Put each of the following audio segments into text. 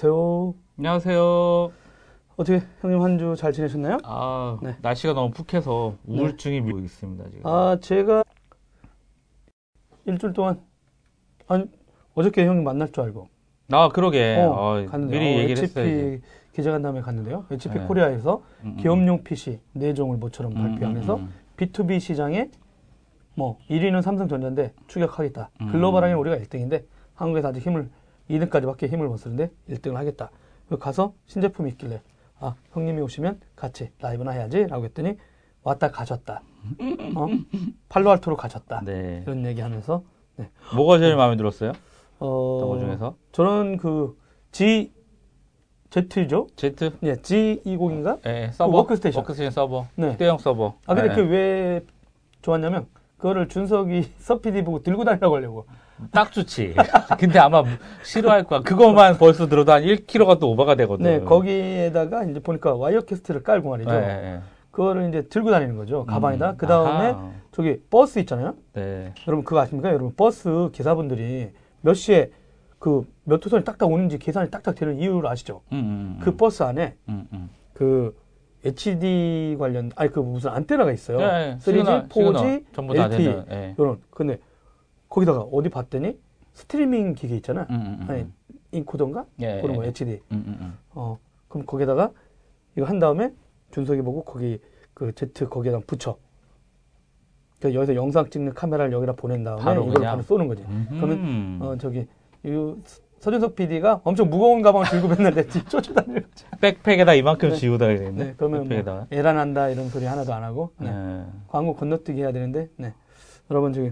안녕하세요. 안녕하세요. 어떻게 형님 한 주 잘 지내셨나요? 아, 네. 날씨가 너무 푹해서 우울증이 밀고 있습니다, 지금. 아, 제가 일주일 동안 아니, 어저께 형님 만날 줄 알고. 아, 그러게. 갔는데요. 미리 얘기를 했어야지. 기자간담회 갔는데요. HP 네. 코리아에서 기업용 PC 4종을 모처럼 발표하면서 B2B 시장에 뭐 1위는 삼성전자인데 추격하겠다. 글로벌하게 우리가 1등인데 한국에서 아직 힘을 2등까지밖에 힘을 못 쓰는데 1등을 하겠다. 가서 신제품이 있길래 아 형님이 오시면 같이 라이브나 해야지 라고 했더니 왔다 가셨다. 팔로알토로 가셨다. 네. 이런 얘기하면서 네. 뭐가 제일 마음에 들었어요? 그 중에서? 저는 그 Z죠? Z? 예, G20인가? 네, 서버. 그 워크스테이션 서버. 네. 대형 서버. 아, 근데 그게 왜 좋았냐면, 그거를 준석이 서피디 보고 들고 다니라고 하려고. 딱 좋지. 근데 아마 싫어할 거야. 그것만 벌써 들어도 한 1kg가 또 오버가 되거든요. 네, 거기에다가 이제 보니까 와이어 캐스트를 깔고 말이죠. 네. 그거를 이제 들고 다니는 거죠. 가방에다. 그 다음에 저기 버스 있잖아요. 네. 여러분 그거 아십니까? 여러분 버스 기사분들이 몇 시에 그 몇 호선이 딱딱 오는지 계산이 딱딱 되는 이유를 아시죠? 그 버스 안에 그 HD 관련 아니 그 무슨 안테나가 있어요. 네, 3G, 시그널, 4G, 전부 다 LTE 네. 이런. 근데 거기다가 어디 봤더니 스트리밍 기계 있잖아. 아니 인코더인가? 예, 그런 거 HD. 그럼 거기다가 이거 한 다음에 준석이 보고 거기 그 Z 거기에다 붙여. 그러니까 여기서 영상 찍는 카메라를 여기다 보낸 다음에 바로 이걸 바로 쏘는 거지. 그러면 저기 서준석 PD가 엄청 무거운 가방을 들고 맨날 집 쫓아다니는 거지. 백팩에다 이만큼 지우다 그랬는데. 네, 그러면 뭐 에란한다 이런 소리 하나도 안 하고 네. 네. 광고 건너뛰기 해야 되는데. 네. 여러분 저기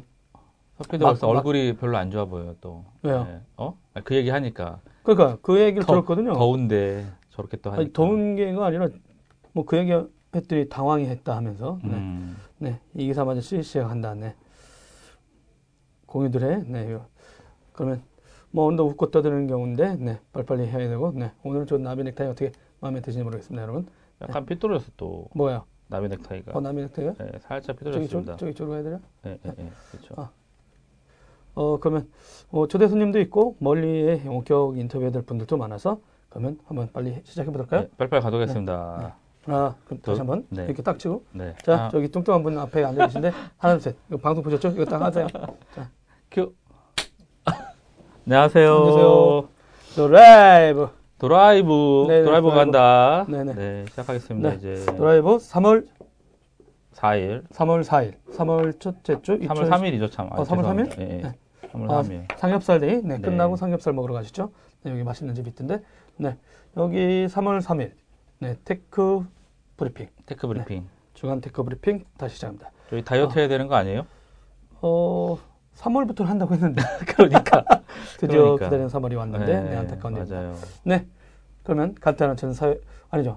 서피디 벌써 얼굴이 별로 안 좋아 보여요. 또 왜요? 네. 어? 그 얘기 하니까. 그러니까 그 얘기를 들었거든요. 더운데 저렇게 또 하니까. 아니, 더운 게가 아니라 뭐 그 얘기 했더니 당황히 했다 하면서. 네. 네. 이 기사마저 실시가 간다. 네. 공유들 해. 네. 그러면 뭐 오늘도 웃고 떠드는 경우인데 네 빨리빨리 해야 되고 네 오늘 저 나비 넥타이 어떻게 마음에 드시는지 모르겠습니다 여러분. 약간 네. 삐뚤어졌어 또. 뭐야? 나비 넥타이가. 나비 넥타이가? 네 살짝 삐뚤어졌습니다. 저기 저기 가야 되나? 네. 그렇죠. 아. 그러면 초대 손님도 있고 멀리에 원격 인터뷰해야 될 분들도 많아서 그러면 한번 빨리 시작해 볼까요? 네, 빨리빨리 가도겠습니다. 네. 하나, 그럼 다시 한번 네. 이렇게 딱 치고. 네. 자 하나. 저기 뚱뚱한 분 앞에 앉아 계신데 하나 둘 셋. 이거 방송 보셨죠? 이거 딱 하세요. 자 큐. 안녕하세요. 안녕하세요. 드라이브 간다. 네네. 네, 시작하겠습니다. 네. 이제 드라이브 3월 4일. 3월 첫째 주. 3월 3일이죠, 참. 3월 3일? 네. 네. 3월 3일. 삼겹살 데이. 네, 끝나고 삼겹살 먹으러 가시죠. 네, 여기 맛있는 집 있던데. 네. 여기 3월 3일. 네, 테크 브리핑. 네. 주간 테크 브리핑 다시 시작합니다. 저희 다이어트 해야 되는 거 아니에요? 3월부터 한다고 했는데 그러니까 드디어 기다리는 3월이 왔는데 네, 안타까운 일입니다. 네, 그러면 간단한 저는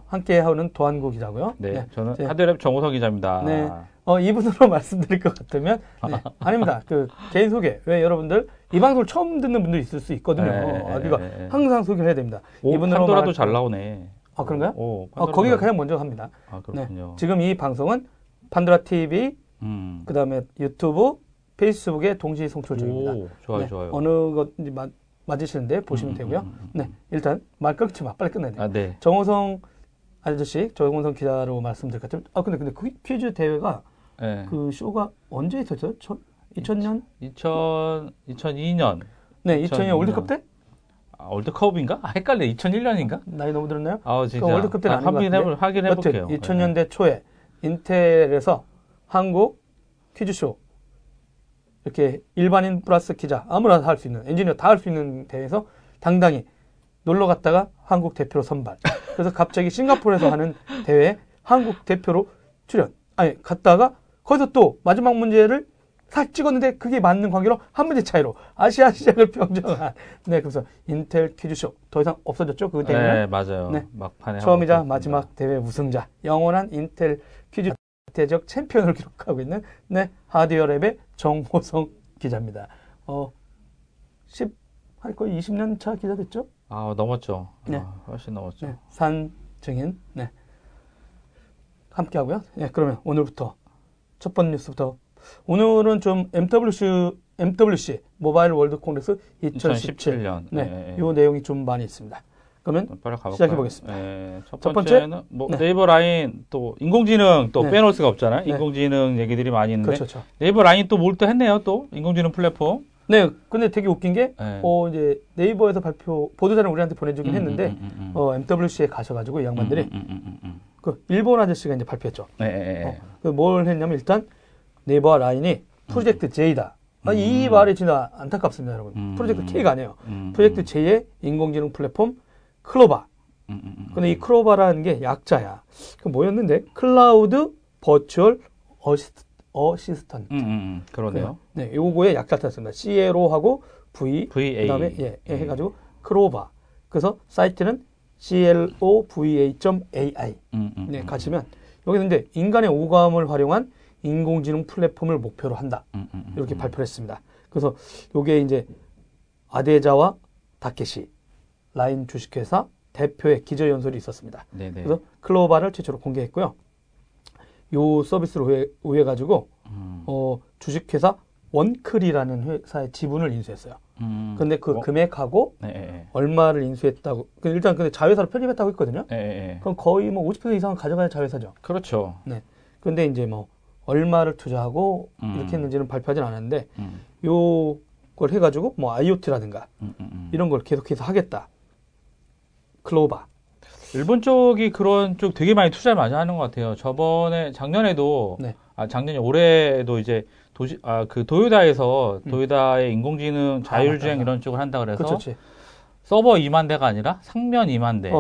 함께 하는 도안구 기자고요. 네, 네. 저는 하드랩 정호석 기자입니다. 네, 이분으로 말씀드릴 것 같으면 네. 아닙니다. 그 개인 소개 왜 여러분들 이 방송을 처음 듣는 분들이 있을 수 있거든요. 그러니까 항상 소개해야 됩니다. 이분으로 판도라도 잘 나오네. 아 그런가요? 거기가 가장 먼저 합니다. 아 그렇군요. 네. 지금 이 방송은 판도라 TV, 그다음에 유튜브. 페이스북에 동시 송출 중입니다. 오, 좋아요, 네, 좋아요. 어느 것인지 맞으시는데 보시면 되고요. 네, 일단 말 끊지 마. 빨리 끝내야 돼요. 아, 네. 정호성 아저씨, 정호성 기자로 말씀드릴 것 같아요. 아, 근데 그 퀴즈 대회가 네. 그 쇼가 언제 있었죠? 2000년? 2002년. 네, 2002년 월드컵 때? 아, 월드컵인가? 아, 헷갈려. 2001년인가? 나이 너무 들었나요? 아, 진짜. 그 월드컵 때는 아닌 것 같은데. 확인해볼게요. 2000년대 초에 인텔에서 한국 퀴즈쇼 이렇게 일반인 플러스 기자 아무나 다 할 수 있는 엔지니어 다 할 수 있는 대회에서 당당히 놀러 갔다가 한국 대표로 선발. 그래서 갑자기 싱가포르에서 하는 대회에 한국 대표로 출연. 아니 갔다가 거기서 또 마지막 문제를 딱 찍었는데 그게 맞는 관계로 한 문제 차이로 아시아 시장을 평정한. 네, 그래서 인텔 퀴즈쇼 더 이상 없어졌죠 그 대회는. 네, 맞아요. 네, 막판에 처음이자 마지막 대회 우승자 영원한 인텔 퀴즈. 대적 챔피언을 기록하고 있는 네 하드웨어랩의 정호성 기자입니다. 거의 20년 차 기자 됐죠? 아 넘었죠. 네, 훨씬 넘었죠. 네, 산 증인 네 함께하고요. 네, 그러면 오늘부터 첫 번째 뉴스부터 오늘은 좀 MWC 모바일 월드 콩레스 2017년 네, 이 내용이 좀 많이 있습니다. 그러면 시작해보겠습니다. 네, 첫 번째는 뭐 네. 네이버 라인 또 인공지능 또 네. 빼놓을 수가 없잖아요. 네. 인공지능 얘기들이 많이 있는데 그렇죠. 네이버 라인 또 몰두했네요. 또 인공지능 플랫폼. 네, 근데 되게 웃긴 게 네. 이제 네이버에서 발표 보도자를 우리한테 보내주긴 했는데 MWC에 가셔가지고 이 양반들이 그 일본 아저씨가 이제 발표했죠. 네. 뭘 했냐면 일단 네이버와 라인이 프로젝트 J다. 이 말이 진짜 안타깝습니다, 여러분. 프로젝트 K가 아니에요. 프로젝트 J의 인공지능 플랫폼 클로바. 근데 이 클로바라는 게 약자야. 그 뭐였는데? 클라우드 버추얼 어시스턴트. 그러네요. 네, 요거의 약자였습니다. CLO하고 VA. 그다음에 해가지고 클로바. 그래서 사이트는 clova.ai. 네, 가시면 여기는 이제 인간의 오감을 활용한 인공지능 플랫폼을 목표로 한다. 이렇게 발표를 했습니다. 그래서 요게 이제 아데자와 다케시 라인 주식회사 대표의 기자연설이 있었습니다. 네네. 그래서 클로바를 최초로 공개했고요. 요 서비스를 의해가지고 주식회사 원클이라는 회사의 지분을 인수했어요. 근데 그 금액하고 네네. 얼마를 인수했다고 일단 근데 자회사로 편입했다고 했거든요. 네네. 그럼 거의 뭐 50% 이상은 가져가야 자회사죠. 그렇죠. 네. 근데 이제 뭐 얼마를 투자하고 이렇게 했는지는 발표하진 않았는데 요걸 해가지고 뭐 IoT라든가 이런 걸 계속해서 하겠다. 클로바. 일본 쪽이 그런 쪽 되게 많이 투자를 많이 하는 것 같아요. 작년에도 네. 올해도 이제 그 도요타에서 도요타의 인공지능 자율주행 이런 쪽을 한다 그래서 그렇지. 서버 2만 대가 아니라 상면 2만 대.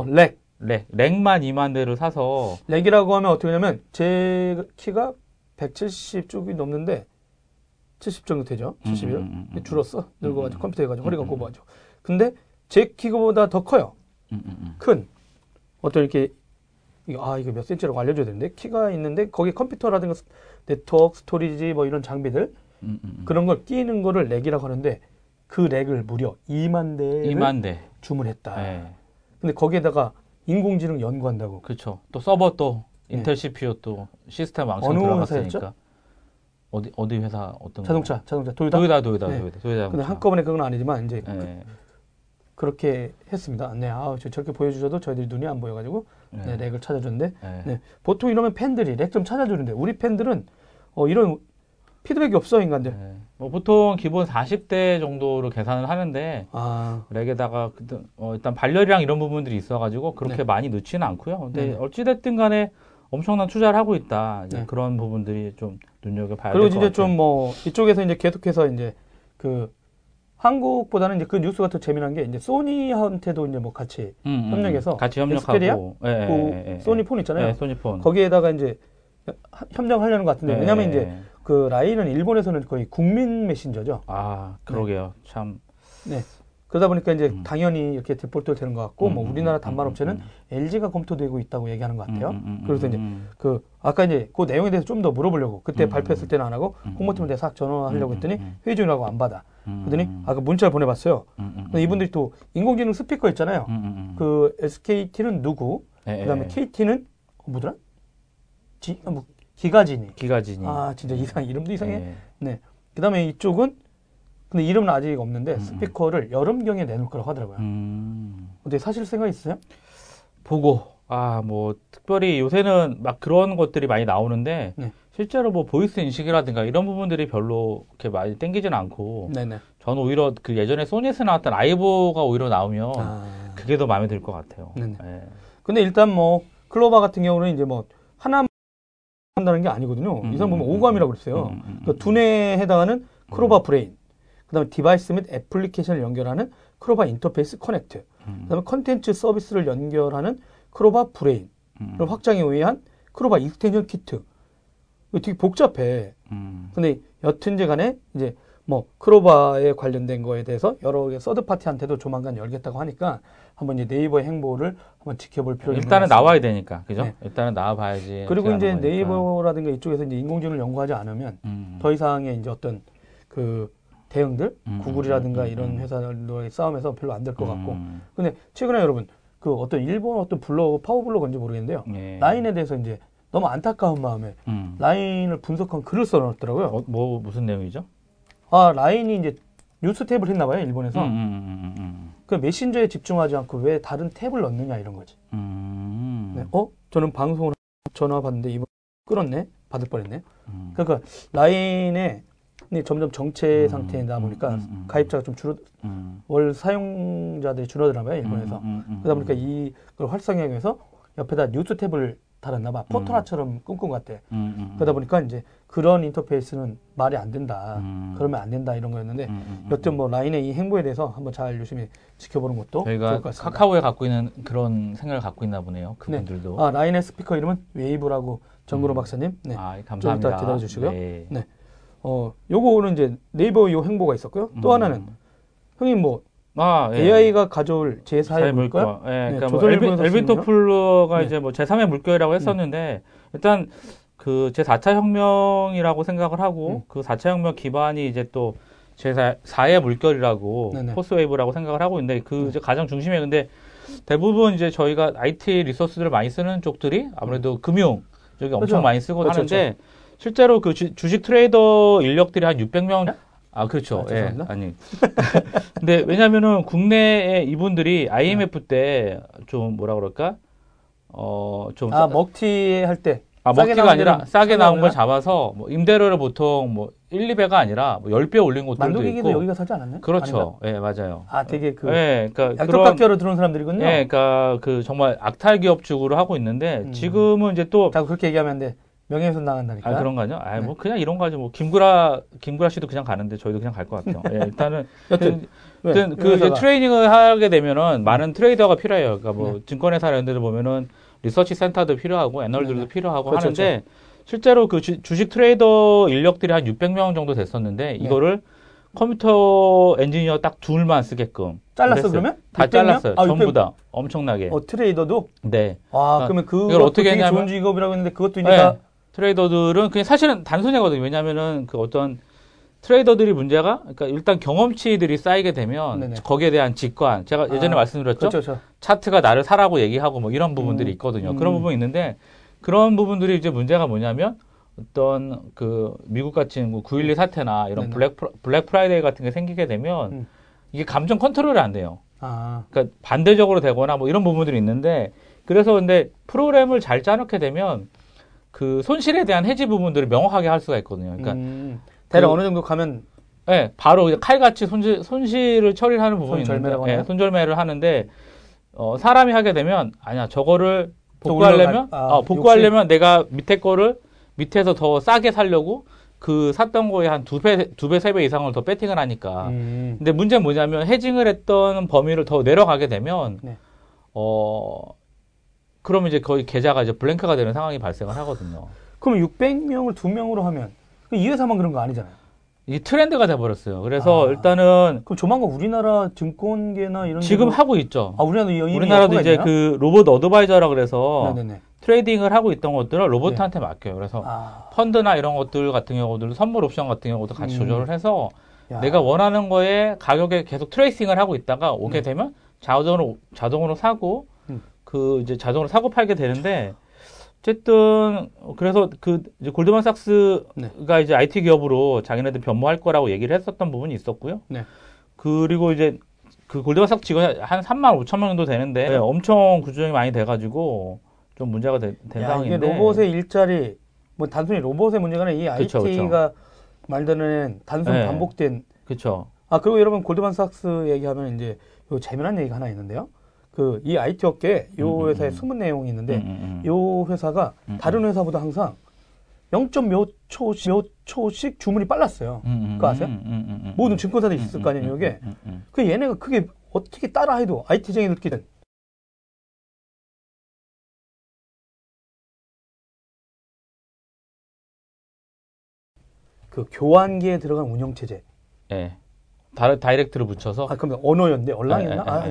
렉만 2만 대를 사서 렉이라고 하면 어떻게 하냐면 제 키가 170 쪽이 넘는데 70 정도 되죠. 71. 줄었어. 늙어가지고 컴퓨터 해가지고 허리가 꼽아가지고. 근데 제 키보다 더 커요. 큰 어떤 이렇게 이거 몇 센치라고 알려줘야 되는데 키가 있는데 거기 컴퓨터라든가 네트워크 스토리지 뭐 이런 장비들 그런 걸 끼는 거를 렉이라고 하는데 그 렉을 무려 2만 대 주문했다. 네. 근데 거기에다가 인공지능 연구한다고. 그렇죠. 또 서버 또 인텔 CPU 또 시스템 왕창 들어갔으니까. 회사였죠? 어디 회사 어떤 자동차 도요타. 도요타. 근데 한꺼번에 그건 아니지만 이제. 네. 그렇게 했습니다. 네, 저렇게 보여주셔도 저희들이 눈이 안 보여가지고 네, 렉을 찾아줬는데 네, 보통 이러면 팬들이 렉 좀 찾아주는데 우리 팬들은 이런 피드백이 없어 인간들. 네. 뭐 보통 기본 40대 정도로 계산을 하는데 렉에다가 일단 발열이랑 이런 부분들이 있어가지고 그렇게 네. 많이 넣지는 않고요. 근데 어찌됐든 간에 엄청난 투자를 하고 있다. 네. 그런 부분들이 좀 눈여겨봐야 될 것 같아요. 그리고 이제 좀 이쪽에서 이제 계속해서 이제 한국보다는 이제 그 뉴스가 더 재미난 게 이제 소니한테도 이제 뭐 같이 협력해서 에스페리아, 소니폰 있잖아요. 네, 소니폰. 거기에다가 이제 협력하려는 것 같은데 왜냐하면 이제 그 라인은 일본에서는 거의 국민 메신저죠. 그러게요. 네. 참. 네. 그러다 보니까 이제 당연히 이렇게 디폴트 되는 것 같고 뭐 우리나라 단말 업체는 LG가 검토되고 있다고 얘기하는 것 같아요. 그래서 이제 아까 이제 그 내용에 대해서 좀 더 물어보려고 그때 발표했을 때는 안 하고 홍보팀한테 싹 전화하려고 했더니 회의 중이라고 안 받아. 그랬더니 아까 문자를 보내봤어요. 근데 이분들이 또 인공지능 스피커 있잖아요. 그 SKT는 누구? 그다음에 KT는 뭐더라? 기가지니. 진짜 이름도 이상해. 네. 그다음에 이쪽은 근데 이름은 아직 없는데 스피커를 여름경에 내놓을 거라고 하더라고요. 근데 사실 생각이 있어요? 보고 특별히 요새는 막 그런 것들이 많이 나오는데 네. 실제로 뭐 보이스 인식이라든가 이런 부분들이 별로 이렇게 많이 땡기진 않고 네네. 저는 오히려 그 예전에 소니에서 나왔던 아이보가 오히려 나오면 그게 더 마음에 들 것 같아요. 네네. 네. 근데 일단 클로바 같은 경우는 이제 하나만 한다는 게 아니거든요. 이 사람 보면 오감이라고 그랬어요. 그러니까 두뇌에 해당하는 클로바 브레인. 그다음에 디바이스 및 애플리케이션을 연결하는 클로바 인터페이스 커넥트, 그다음에 컨텐츠 서비스를 연결하는 클로바 브레인, 확장에 의한 클로바 익스텐션 키트. 이거 되게 복잡해. 근데 여튼간에 이제 클로바에 관련된 거에 대해서 여러 서드 파티한테도 조만간 열겠다고 하니까 한번 이제 네이버의 행보를 한번 지켜볼 필요가 있습니다. 일단은 나와야 되니까, 그죠? 네. 일단은 나와봐야지. 그리고 이제 네이버라든가 이쪽에서 이제 인공지능을 연구하지 않으면 더 이상의 이제 어떤 대응들, 구글이라든가 이런 회사들과의 싸움에서 별로 안 될 것 같고. 근데 최근에 여러분, 일본 어떤 블로그, 파워블로그인지 모르겠는데요. 라인에 대해서 이제 너무 안타까운 마음에 라인을 분석한 글을 써놨더라고요. 무슨 내용이죠? 라인이 이제 뉴스 탭을 했나봐요, 일본에서. 그 메신저에 집중하지 않고 왜 다른 탭을 넣느냐 이런 거지. 네. 저는 방송을 전화 받는데 이번 끊었네? 받을 뻔했네? 그러니까 라인에 점점 정체 상태에 나 보니까 가입자가 좀 월 사용자들이 줄어드나 봐요, 일본에서. 그러다 보니까 이걸 활성화하기 위해서 옆에다 뉴스 탭을 달았나 봐. 포토라처럼 꿈꾼 것 같아. 그러다 보니까 이제 그런 인터페이스는 말이 안 된다. 그러면 안 된다 이런 거였는데 여튼 뭐 라인의 이 행보에 대해서 한번 잘 유심히 지켜보는 것도 좋을 것 같습니다. 카카오에 갖고 있는 그런 생각을 갖고 있나 보네요. 그분들도. 네. 아, 라인의 스피커 이름은 웨이브라고 정근호 박사님. 네. 아, 감사합니다. 좀 이따 기다려 주시고요. 네. 네. 요거는 이제 네이버 요 행보가 있었고요. 또 하나는 형님 뭐 예. AI가 가져올 제4의 물결? 예, 네, 그러니까 뭐 엘빈 토플러가 네. 이제 뭐 제3의 물결이라고 했었는데 일단 그 제4차 혁명이라고 생각을 하고 그 4차 혁명 기반이 이제 또 제4의 물결이라고 포스웨이브라고 생각을 하고 있는데 그 이제 가장 중심에 근데 대부분 이제 저희가 IT 리소스들을 많이 쓰는 쪽들이 아무래도 금융 쪽이 엄청 많이 쓰고 하는데 실제로 그 주식 트레이더 인력들이 한 600명 아, 그렇죠. 예. 아니. 근데 왜냐면은 국내에 이분들이 IMF 때 좀 뭐라 그럴까? 좀. 아, 먹튀 할 때. 아, 먹튀가 아니라 싸게 나온 걸 잡아서 뭐 임대료를 보통 뭐 1, 2배가 아니라 뭐 10배 올린 것들도 있고. 만두기기도 여기가 사지 않았나요? 그렇죠. 예, 맞아요. 아, 되게 그. 예, 그러니까. 약속학교로 들어온 사람들이군요. 예, 그러니까 그 정말 악탈 기업 쪽으로 하고 있는데 지금은 이제 또. 자, 그렇게 얘기하면 안 돼. 명예훼손 나간다니까. 아, 그런가요? 아, 네. 뭐, 그냥 이런 거 하죠. 뭐, 김구라 씨도 그냥 가는데 저희도 그냥 갈 것 같아요. 예, 일단은. 여튼 그 이제 트레이닝을 하게 되면은 많은 트레이더가 필요해요. 그러니까 뭐, 증권회사 이런 데도 보면은 리서치 센터도 필요하고, 애널들도 필요하고 그렇죠, 하는데, 그렇죠. 실제로 그 주식 트레이더 인력들이 한 600명 정도 됐었는데, 이거를 컴퓨터 엔지니어 딱 둘만 쓰게끔. 잘랐어, 그러면? 다 600명? 잘랐어요. 아, 전부 다. 엄청나게. 트레이더도? 네. 와, 그러면 그걸 어떻게 했냐면. 좋은 직업이라고 했는데, 그것도 이제 다. 트레이더들은 그냥 사실은 단순하거든요. 왜냐면은 그 어떤 트레이더들이 문제가 그러니까 일단 경험치들이 쌓이게 되면 네네. 거기에 대한 직관 제가 예전에 말씀드렸죠. 그렇죠. 차트가 나를 사라고 얘기하고 뭐 이런 부분들이 있거든요. 그런 부분이 있는데 그런 부분들이 이제 문제가 뭐냐면 어떤 그 미국 같은 뭐 9.12 사태나 이런 네네. 블랙 프라이데이 같은 게 생기게 되면 이게 감정 컨트롤이 안 돼요. 아. 그러니까 반대적으로 되거나 뭐 이런 부분들이 있는데 그래서 근데 프로그램을 잘 짜놓게 되면 그 손실에 대한 해지 부분들을 명확하게 할 수가 있거든요. 그러니까 대략 어느 정도 가면, 네, 바로 칼같이 손실을 처리하는 부분이 손절매라고 하네요. 네, 손절매를 하는데 사람이 하게 되면 아니야 저거를 복구하려면 내가 밑에 거를 밑에서 더 싸게 살려고 그 샀던 거에 한 2배, 3배 이상을 더 배팅을 하니까. 근데 문제는 뭐냐면 해징을 했던 범위를 더 내려가게 되면 그러면 이제 거의 계좌가 이제 블랭크가 되는 상황이 발생을 하거든요. 그럼 600명을 2명으로 하면 이 회사만 그런 거 아니잖아요. 이게 트렌드가 돼버렸어요. 그래서 일단은 그럼 조만간 우리나라 증권계나 이런 지금 하고 있죠. 아, 우리나라도 이제 있나요? 그 로봇 어드바이저라 그래서 네네네. 트레이딩을 하고 있던 것들을 로봇한테 맡겨요. 그래서 펀드나 이런 것들 같은 경우들도 선물 옵션 같은 경우도 같이 조절을 해서 내가 원하는 거에 가격에 계속 트레이싱을 하고 있다가 오게 되면 자동으로 사고. 그 이제 자동으로 사고 팔게 되는데 어쨌든 그래서 그 이제 골드만삭스가 이제 IT 기업으로 자기네들 변모할 거라고 얘기를 했었던 부분이 있었고요. 네. 그리고 이제 그 골드만삭스 직원이 한 35,000명 정도 되는데 엄청 구조정이 많이 돼가지고 좀 문제가 된 상황인데 이게 로봇의 일자리 뭐 단순히 로봇의 문제가 아니라 이 IT가 그쵸. 말되는 단순히 반복된 그렇죠. 아 그리고 여러분 골드만삭스 얘기하면 이제 요 재미난 얘기가 하나 있는데요. 그 이 IT 업계에 이 회사의 숨은 내용이 있는데 이 회사가 다른 회사보다 항상 0.몇 초씩 주문이 빨랐어요. 그거 아세요? 모든 증권사도 있을 거 아니에요, 이게. 그 얘네가 그게 어떻게 따라해도 IT쟁이들끼리 그 교환기에 들어간 운영체제. 네. 다이렉트를 붙여서. 아, 그럼 언어였는데, 얼랑이었나?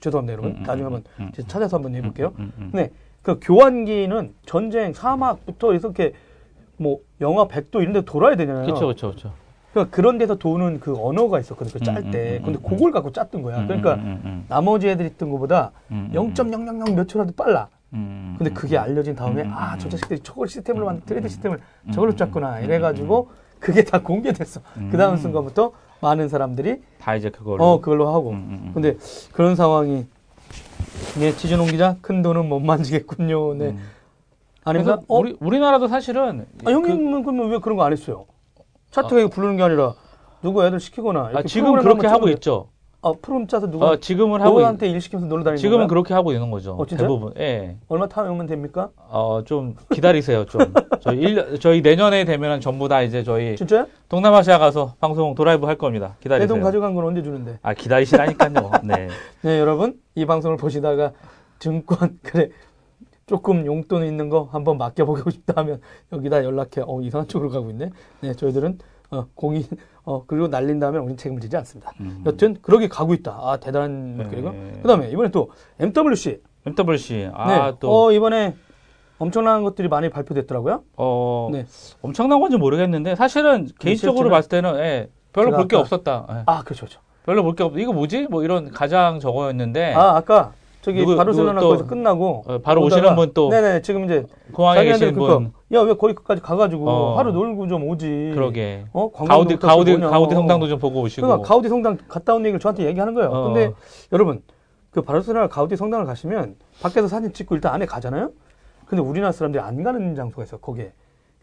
죄송합니다, 여러분. 나중에 한번 찾아서 한번 해볼게요. 네. 그 교환기는 전쟁, 사막부터 이렇게 뭐, 영하 100도 이런 데 돌아야 되잖아요. 그쵸. 그러니까 그런 데서 도는 그 언어가 있었거든요. 그 짤 때. 근데 그걸 갖고 짰던 거야. 그러니까 나머지 애들이 있던 것보다 0.000 몇 초라도 빨라. 근데 그게 알려진 다음에, 저 자식들이 저걸 시스템으로 만든 트레이드 시스템을 저걸로 짰구나. 이래가지고 그게 다 공개됐어. 그 다음 순간부터 많은 사람들이 다 이제 그걸로 그걸로 하고. 근데 그런 상황이 예, 지준홍 기자 큰 돈은 못 만지겠군요. 네. 아니면 우리나라도 사실은 형님은 그러면 왜 그런 거 안 했어요? 차트가 부르는 게 아니라 누구 애들 시키거나 이렇게 지금 그렇게 하고 있죠. 프롬 짜서 누구 지금은 하고 노한테 일 시키면서 놀러 다니는 지금은 거야? 그렇게 하고 있는 거죠. 대부분. 예. 얼마 타면 됩니까? 좀 기다리세요. 좀. 저희 내년에 되면 전부 다 이제 저희 진짜요? 동남아시아 가서 방송 드라이브 할 겁니다. 기다리세요. 내 돈 가져간 건 언제 주는데? 기다리시라니까요. 네. 네, 여러분 이 방송을 보시다가 증권 그래. 조금 용돈 있는 거 한번 맡겨보고 싶다 하면 여기다 연락해. 이상한 쪽으로 가고 있네. 네, 저희들은 공인 그리고 날린 다음에 우린 책임을 지지 않습니다. 여튼 그러게 가고 있다. 대단한 목소리고. 네. 그다음에 이번에 또 MWC. 네. 또 이번에 엄청난 것들이 많이 발표됐더라고요. 네. 엄청난 건지 모르겠는데 사실은 개인적으로 봤을 때는 별로 볼 게 없었다. 예. 그렇죠. 별로 볼 게 없. 이거 뭐지? 뭐 이런 가장 저거였는데. 아까 저기 바르셀로나 거기서 끝나고 바로 오시는 분 또 네네 지금 이제 공항에 계신 분 야 왜 거기 끝까지 가가지고 하루 놀고 좀 오지 그러게 가우디 성당도 좀 보고 오시고 그러니까 가우디 성당 갔다 온 얘기를 저한테 얘기하는 거예요. 근데 여러분 그 바르셀로나 가우디 성당을 가시면 밖에서 사진 찍고 일단 안에 가잖아요. 근데 우리나라 사람들이 안 가는 장소가 있어요. 거기에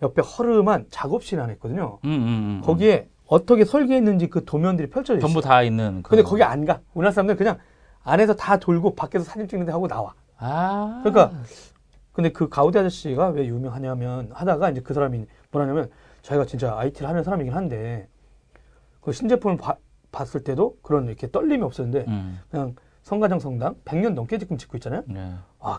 옆에 허름한 작업실 안에 있거든요. 거기에 어떻게 설계했는지 그 도면들이 펼쳐져 있어요. 전부 다 있는 근데 거기 안 가. 우리나라 사람들은 그냥 안에서 다 돌고 밖에서 사진 찍는데 하고 나와. 그러니까 근데 그 가우디 아저씨가 왜 유명하냐면 하다가 이제 그 사람이 뭐라냐면 자기가 진짜 IT를 하는 사람이긴 한데 그 신제품을 봤을 때도 그런 이렇게 떨림이 없었는데 그냥 성가장 성당 100년 넘게 지금 짓고 있잖아요. 네.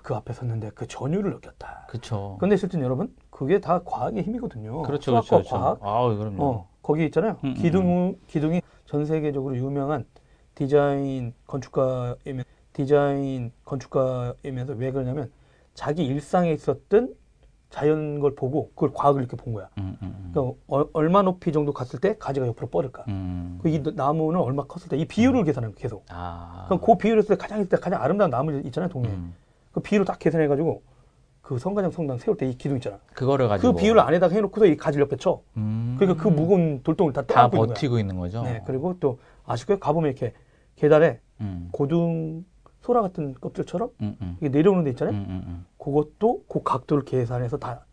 그 앞에 섰는데 그 전율을 느꼈다. 그렇죠. 근데 실제는 여러분 그게 다 과학의 힘이거든요. 그렇죠. 수학과 그렇죠. 과학. 그럼요. 거기 있잖아요. 기둥이 전 세계적으로 유명한 디자인 건축가이면서 왜 그러냐면 자기 일상에 있었던 자연 걸 보고 그걸 과학을 이렇게 본 거야. 그러니까 얼마 높이 정도 갔을 때 가지가 옆으로 뻗을까. 이 나무는 얼마 컸을 때 이 비율을 계산하는 거 계속. 그럼 그 비율을 했을 때 가장 아름다운 나무 있잖아요 동네. 그 비율을 딱 계산해가지고 그 성가장 성당 세울 때 이 기둥 있잖아. 그거를 가지고 그 비율을 안에다가 해놓고서 이 가지를 옆에 쳐. 그러니까 그 무거운 돌덩이를 다 버티고 있는 거죠. 네. 그리고 또 아쉽게 가보면 이렇게 계단에 고등 소라 같은 껍질처럼 이게 내려오는 데 있잖아요. 그것도 그 각도를 계산해서 다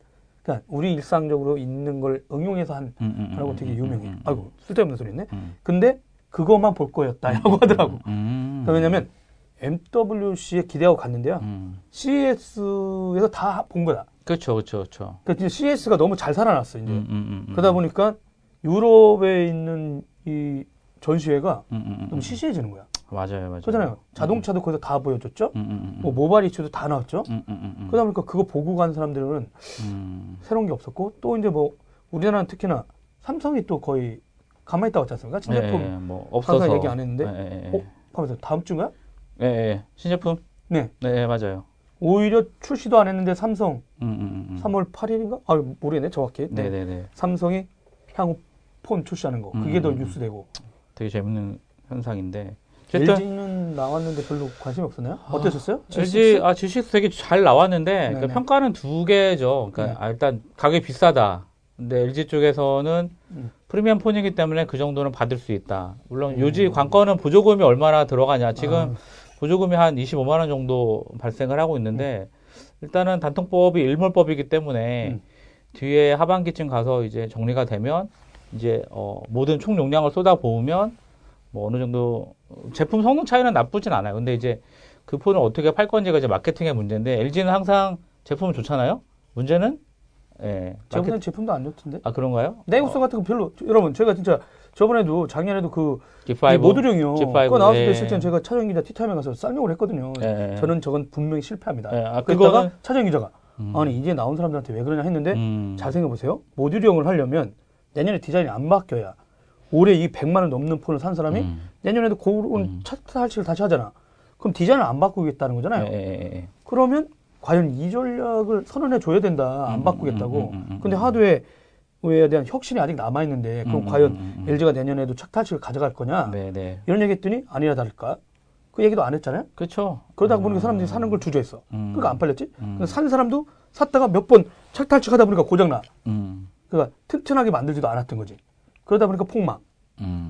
그러니까 우리 일상적으로 있는 걸 응용해서 한 라고 되게 유명해. 아이고 쓸데없는 소리네. 근데 그것만 볼 거였다라고 하더라고. 그러니까 왜냐면 MWC에 기대하고 갔는데요. CS에서 다 본 거다. 그렇죠. 그러니까 CS가 너무 잘 살아났어 이제. 그러다 보니까 유럽에 있는 이 전시회가 너무 시시해지는 거야. 맞아요. 그렇잖아요. 자동차도 거기서 다 보여줬죠. 뭐 모바일 이슈도 다 나왔죠. 그러다 보니까 그거 보고 간 사람들은 새로운 게 없었고 또 이제 뭐 우리나라는 특히나 삼성이 또 거의 가만히 있다고 했지 않습니까? 신제품 뭐 없어서 항상 얘기 안 했는데 하면서 다음 주인가요? 신제품? 네, 맞아요. 오히려 출시도 안 했는데 삼성 3월 8일인가? 모르겠네 정확히. 네. 삼성이 향후 폰 출시하는 거 그게 더 뉴스되고 되게 재밌는 현상인데. LG는 나왔는데 별로 관심이 없었나요? 어떠셨어요? LG, G6 되게 잘 나왔는데, 그러니까 평가는 두 개죠. 그러니까 일단 가격이 비싸다. 근데 LG 쪽에서는 프리미엄 폰이기 때문에 그 정도는 받을 수 있다. 물론 요지 관건은 보조금이 얼마나 들어가냐. 지금 보조금이 한 25만 원 정도 발생을 하고 있는데, 일단은 단통법이 일몰법이기 때문에 뒤에 하반기쯤 가서 이제 정리가 되면 이제 모든 총 용량을 쏟아부으면 뭐 어느 정도 제품 성능 차이는 나쁘진 않아요. 근데 이제 그 폰을 어떻게 팔 건지가 이제 마케팅의 문제인데 LG는 항상 제품은 좋잖아요. 문제는 제품도 안 좋던데. 그런가요? 내구성 같은 거 별로. 여러분 제가 진짜 저번에도 작년에도 그 모듈형이요. 그거 나왔을 때 실제는 제가 차정 기자 티타임에 가서 쌍욕을 했거든요. 저는 저건 분명히 실패합니다. 그러다가 차정 기자가 아니 이제 나온 사람들한테 왜 그러냐 했는데 잘 생각해 보세요. 모듈형을 하려면 내년에 디자인이 안 바뀌어야 올해 이 100만 원 넘는 폰을 산 사람이 내년에도 그런 차트할식을 다시 하잖아. 그럼 디자인을 안 바꾸겠다는 거잖아요. 그러면 과연 이 전략을 선언해 줘야 된다. 안 바꾸겠다고. 근데 하드웨어에 대한 혁신이 아직 남아 있는데 그럼 과연 LG가 내년에도 차트할식을 가져갈 거냐? 이런 얘기했더니 아니라 다를까. 그 얘기도 안 했잖아요. 그렇죠. 그러다 보니까 사람들이 사는 걸 주저했어. 그러니까 안 팔렸지. 산 사람도 샀다가 몇 번 차트할식 하다 보니까 고장 나. 그러니까 튼튼하게 만들지도 않았던 거지. 그러다 보니까 폭망.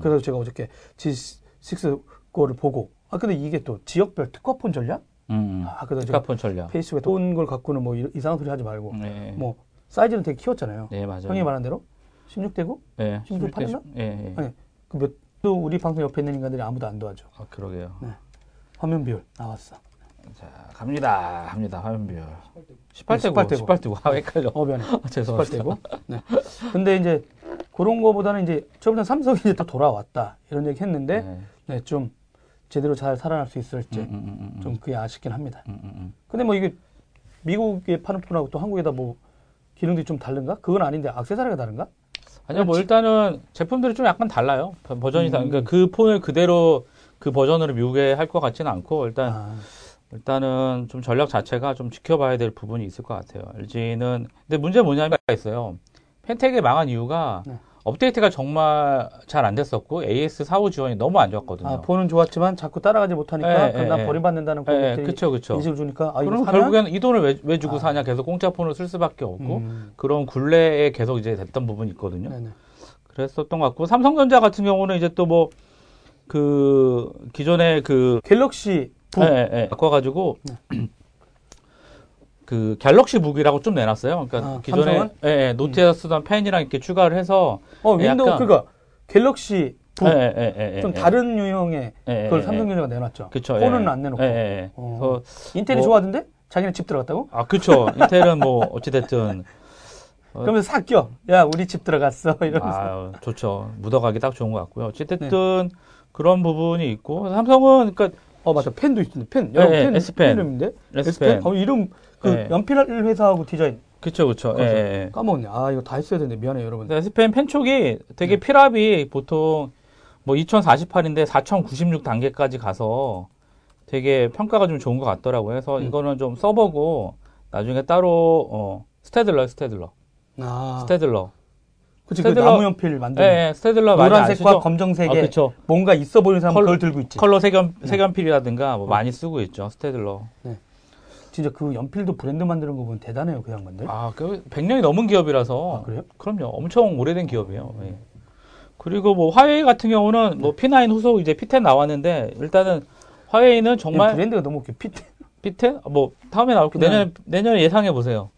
그래서 제가 어저께 G6 거를 보고, 아, 근데 이게 또 지역별 특허폰 전략? 아, 그래서 특허폰 전략. 페이스북에 돈 걸 갖고는 뭐 이상한 소리 하지 말고, 네. 뭐, 사이즈는 되게 키웠잖아요. 네, 맞아요. 형이 말한 대로 16:9? 네. 16:8인가? 예. 아니, 그 몇, 또 우리 방송 옆에 있는 인간들이 아무도 안 도와줘. 아, 그러게요. 네. 화면 비율 나왔어. 자, 갑니다. 화면 비율. 18:9. 아, 헷갈려. 미안해. 죄송합니다. 18:9. 네. 근데 이제, 그런 거보다는 이제, 저번에 삼성이 이제 또 돌아왔다. 이런 얘기 했는데, 네, 좀, 제대로 잘 살아날 수 있을지, 좀 그게 아쉽긴 합니다. 근데 뭐 이게, 미국에 파는 폰하고 또 한국에다 뭐, 기능들이 좀 다른가? 그건 아닌데, 액세서리가 다른가? 아니요, 뭐 일단은 제품들이 좀 약간 달라요. 버전이 그러니까 그 폰을 그대로 그 버전으로 미국에 할 것 같지는 않고, 일단은 좀 전략 자체가 좀 지켜봐야 될 부분이 있을 것 같아요. LG는, 근데 문제는 뭐냐면 있어요. 펜텍이 망한 이유가 네. 업데이트가 정말 잘 안 됐었고, AS45 지원이 너무 안 좋았거든요. 아, 폰은 좋았지만 자꾸 따라가지 못하니까, 네, 그럼 난 버림받는다는 그쵸. 인식을 주니까, 아, 그럼 결국에는 이 돈을 왜 주고 사냐, 계속 공짜 폰을 쓸 수밖에 없고, 그런 굴레에 계속 이제 됐던 부분이 있거든요. 네네. 그랬었던 것 같고, 삼성전자 같은 경우는 이제 또 뭐, 그, 기존에 그, 갤럭시 북. 네. 바꿔가지고, 네. 그 갤럭시 북이라고 좀 내놨어요. 그러니까 기존에 노트에서 쓰던 펜이랑 이렇게 추가를 해서 윈도우 약간, 그러니까 갤럭시 북 좀 다른 유형의 그걸 삼성전자가 내놨죠. 그쵸, 폰은 안 내놓고. 그래서 인텔이 뭐, 좋아하던데? 자기네 집 들어갔다고? 아, 그렇죠. 인텔은 뭐 어찌 됐든 그러면 싹 껴. 야, 우리 집 들어갔어. 이러면서. 아, 좋죠. 묻어가기 딱 좋은 것 같고요. 어찌 됐든 네. 그런 부분이 있고 삼성은 그러니까 맞아. 펜도 있던데. 펜. 펜 S펜 이름인데. S펜. 이름 그 연필 회사하고 디자인. 그쵸. 예. 까먹었네. 아, 이거 다 했어야 되는데 미안해요, 여러분. 에스펜 펜촉이 되게 필압이 보통 뭐 2048인데 4096 단계까지 가서 되게 평가가 좀 좋은 것 같더라고요. 그래서 이거는 좀 써보고 나중에 따로 스테들러. 아. 스테들러. 그치, 스테들러, 그 나무 연필 만드는. 예, 스테들러 많이 아시죠? 노란색과 검정색에 뭔가 있어 보이는 사람 그걸 들고 있지. 컬러 색연필이라든가 뭐 많이 쓰고 있죠, 스테들러. 네. 진짜 그 연필도 브랜드 만드는 거 보면 대단해요, 그 양반들. 아, 그 100년이 넘은 기업이라서. 아, 그래요? 그럼요. 엄청 오래된 기업이에요. 예. 그리고 뭐 화웨이 같은 경우는 뭐 P9 후속 이제 P10 나왔는데 일단은 화웨이는 정말 브랜드가 너무 웃겨. P10? 뭐 다음에 나올 거 내년에 예상해 보세요.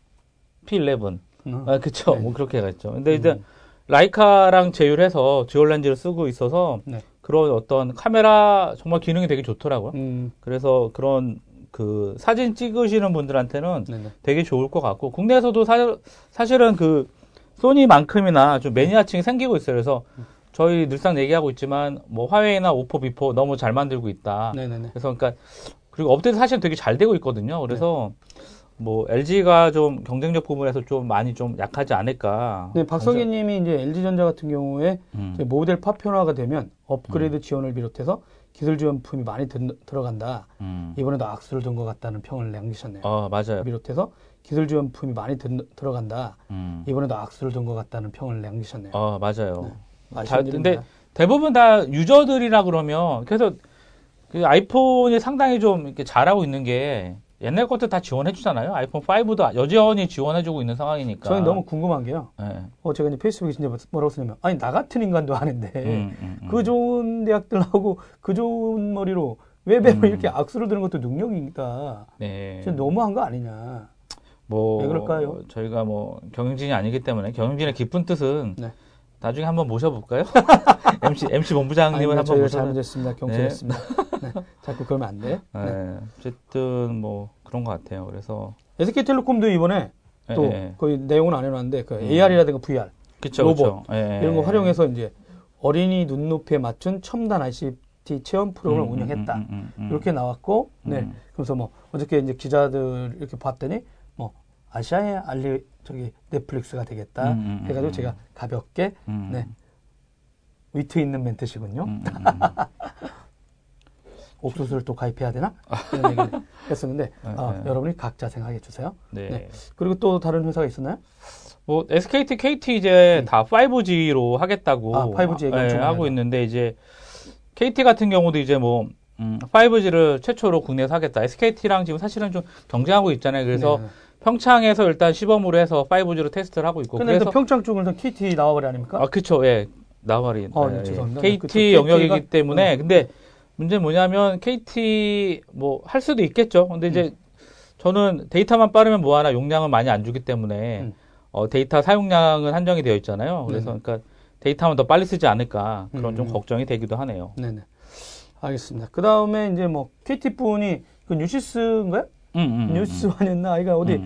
P11. 아, 그렇죠. 네. 뭐 그렇게 가겠죠. 근데 이제 라이카랑 제휴해서 듀얼 렌즈를 쓰고 있어서 그런 어떤 카메라 정말 기능이 되게 좋더라고요. 그래서 그런 그 사진 찍으시는 분들한테는 되게 좋을 것 같고 국내에서도 사실은 그 소니만큼이나 좀 매니아층이 생기고 있어요. 그래서 저희 늘상 얘기하고 있지만 뭐 화웨이나 오포, 비포 너무 잘 만들고 있다. 그래서 그러니까 그리고 업데이트 사실 되게 잘 되고 있거든요. 그래서 뭐 LG가 좀 경쟁력 부분에서 좀 많이 좀 약하지 않을까. 네, 박성희님이 이제 LG전자 같은 경우에 모델 파편화가 되면 업그레이드 지원을 비롯해서 기술 지원품이 많이 들어간다. 이번에도 악수를 둔 것 같다는 평을 남기셨네요. 맞아요. 비롯해서 기술 지원품이 많이 들어간다. 이번에도 악수를 둔 것 같다는 평을 남기셨네요. 맞아요. 네. 근데 대부분 다 유저들이라 그러면 그래서 그 아이폰이 상당히 좀 이렇게 잘하고 있는 게 옛날 것도 다 지원해주잖아요. 아이폰 5도 여전히 지원해주고 있는 상황이니까. 저는 너무 궁금한 게요. 제가 이제 페이스북에 진짜 뭐라고 쓰냐면, 아니 나 같은 인간도 아닌데 그 좋은 대학들하고 그 좋은 머리로 웹앱을 이렇게 악수를 드는 것도 능력이니까. 네. 너무한 거 아니냐. 뭐 왜 그럴까요? 저희가 뭐 경영진이 아니기 때문에 경영진의 깊은 뜻은. 네. 나중에 한번 모셔볼까요? MC 본부장님을 한번 모셔. 잘못했습니다. 경청했습니다. 네. 자꾸 그러면 안 돼. 네. 어쨌든 뭐 그런 것 같아요. 그래서 SK텔레콤도 이번에 또 거의 내용은 안 해놨는데 그 AR이라든가 VR, 로봇 이런 거 활용해서 이제 어린이 눈높이에 맞춘 첨단 ICT 체험 프로그램을 운영했다. 이렇게 나왔고, 네. 그래서 뭐 어저께 이제 기자들 이렇게 봤더니 뭐 아시아의 저기 넷플릭스가 되겠다 해가지고 제가 가볍게 위트 있는 멘트시군요. 옥수수를 또 가입해야 되나? 이런 얘기를 했었는데 여러분이 각자 생각해 주세요. 네. 그리고 또 다른 회사가 있었나요? 뭐 SKT, KT 이제 다 5G로 하겠다고 5G 하고 있는데 이제 KT 같은 경우도 이제 뭐 5G를 최초로 국내에서 하겠다. SKT랑 지금 사실은 좀 경쟁하고 있잖아요. 그래서 평창에서 일단 시범으로 해서 5G로 테스트를 하고 있고. 근데 또 평창 쪽은 KT 나와버려 아닙니까? 아, 그쵸. 예. 나발이 네, KT 영역이기 때문에 근데 문제는 뭐냐면 KT 뭐 할 수도 있겠죠. 근데 이제 저는 데이터만 빠르면 뭐하나 용량은 많이 안 주기 때문에 데이터 사용량은 한정이 되어 있잖아요. 그래서 그러니까 데이터만 더 빨리 쓰지 않을까 그런 좀 걱정이 되기도 하네요. 네네. 알겠습니다. 그 다음에 이제 뭐 KT 분이 그 뉴시스인가요? 뉴시스만했나? 아이가 어디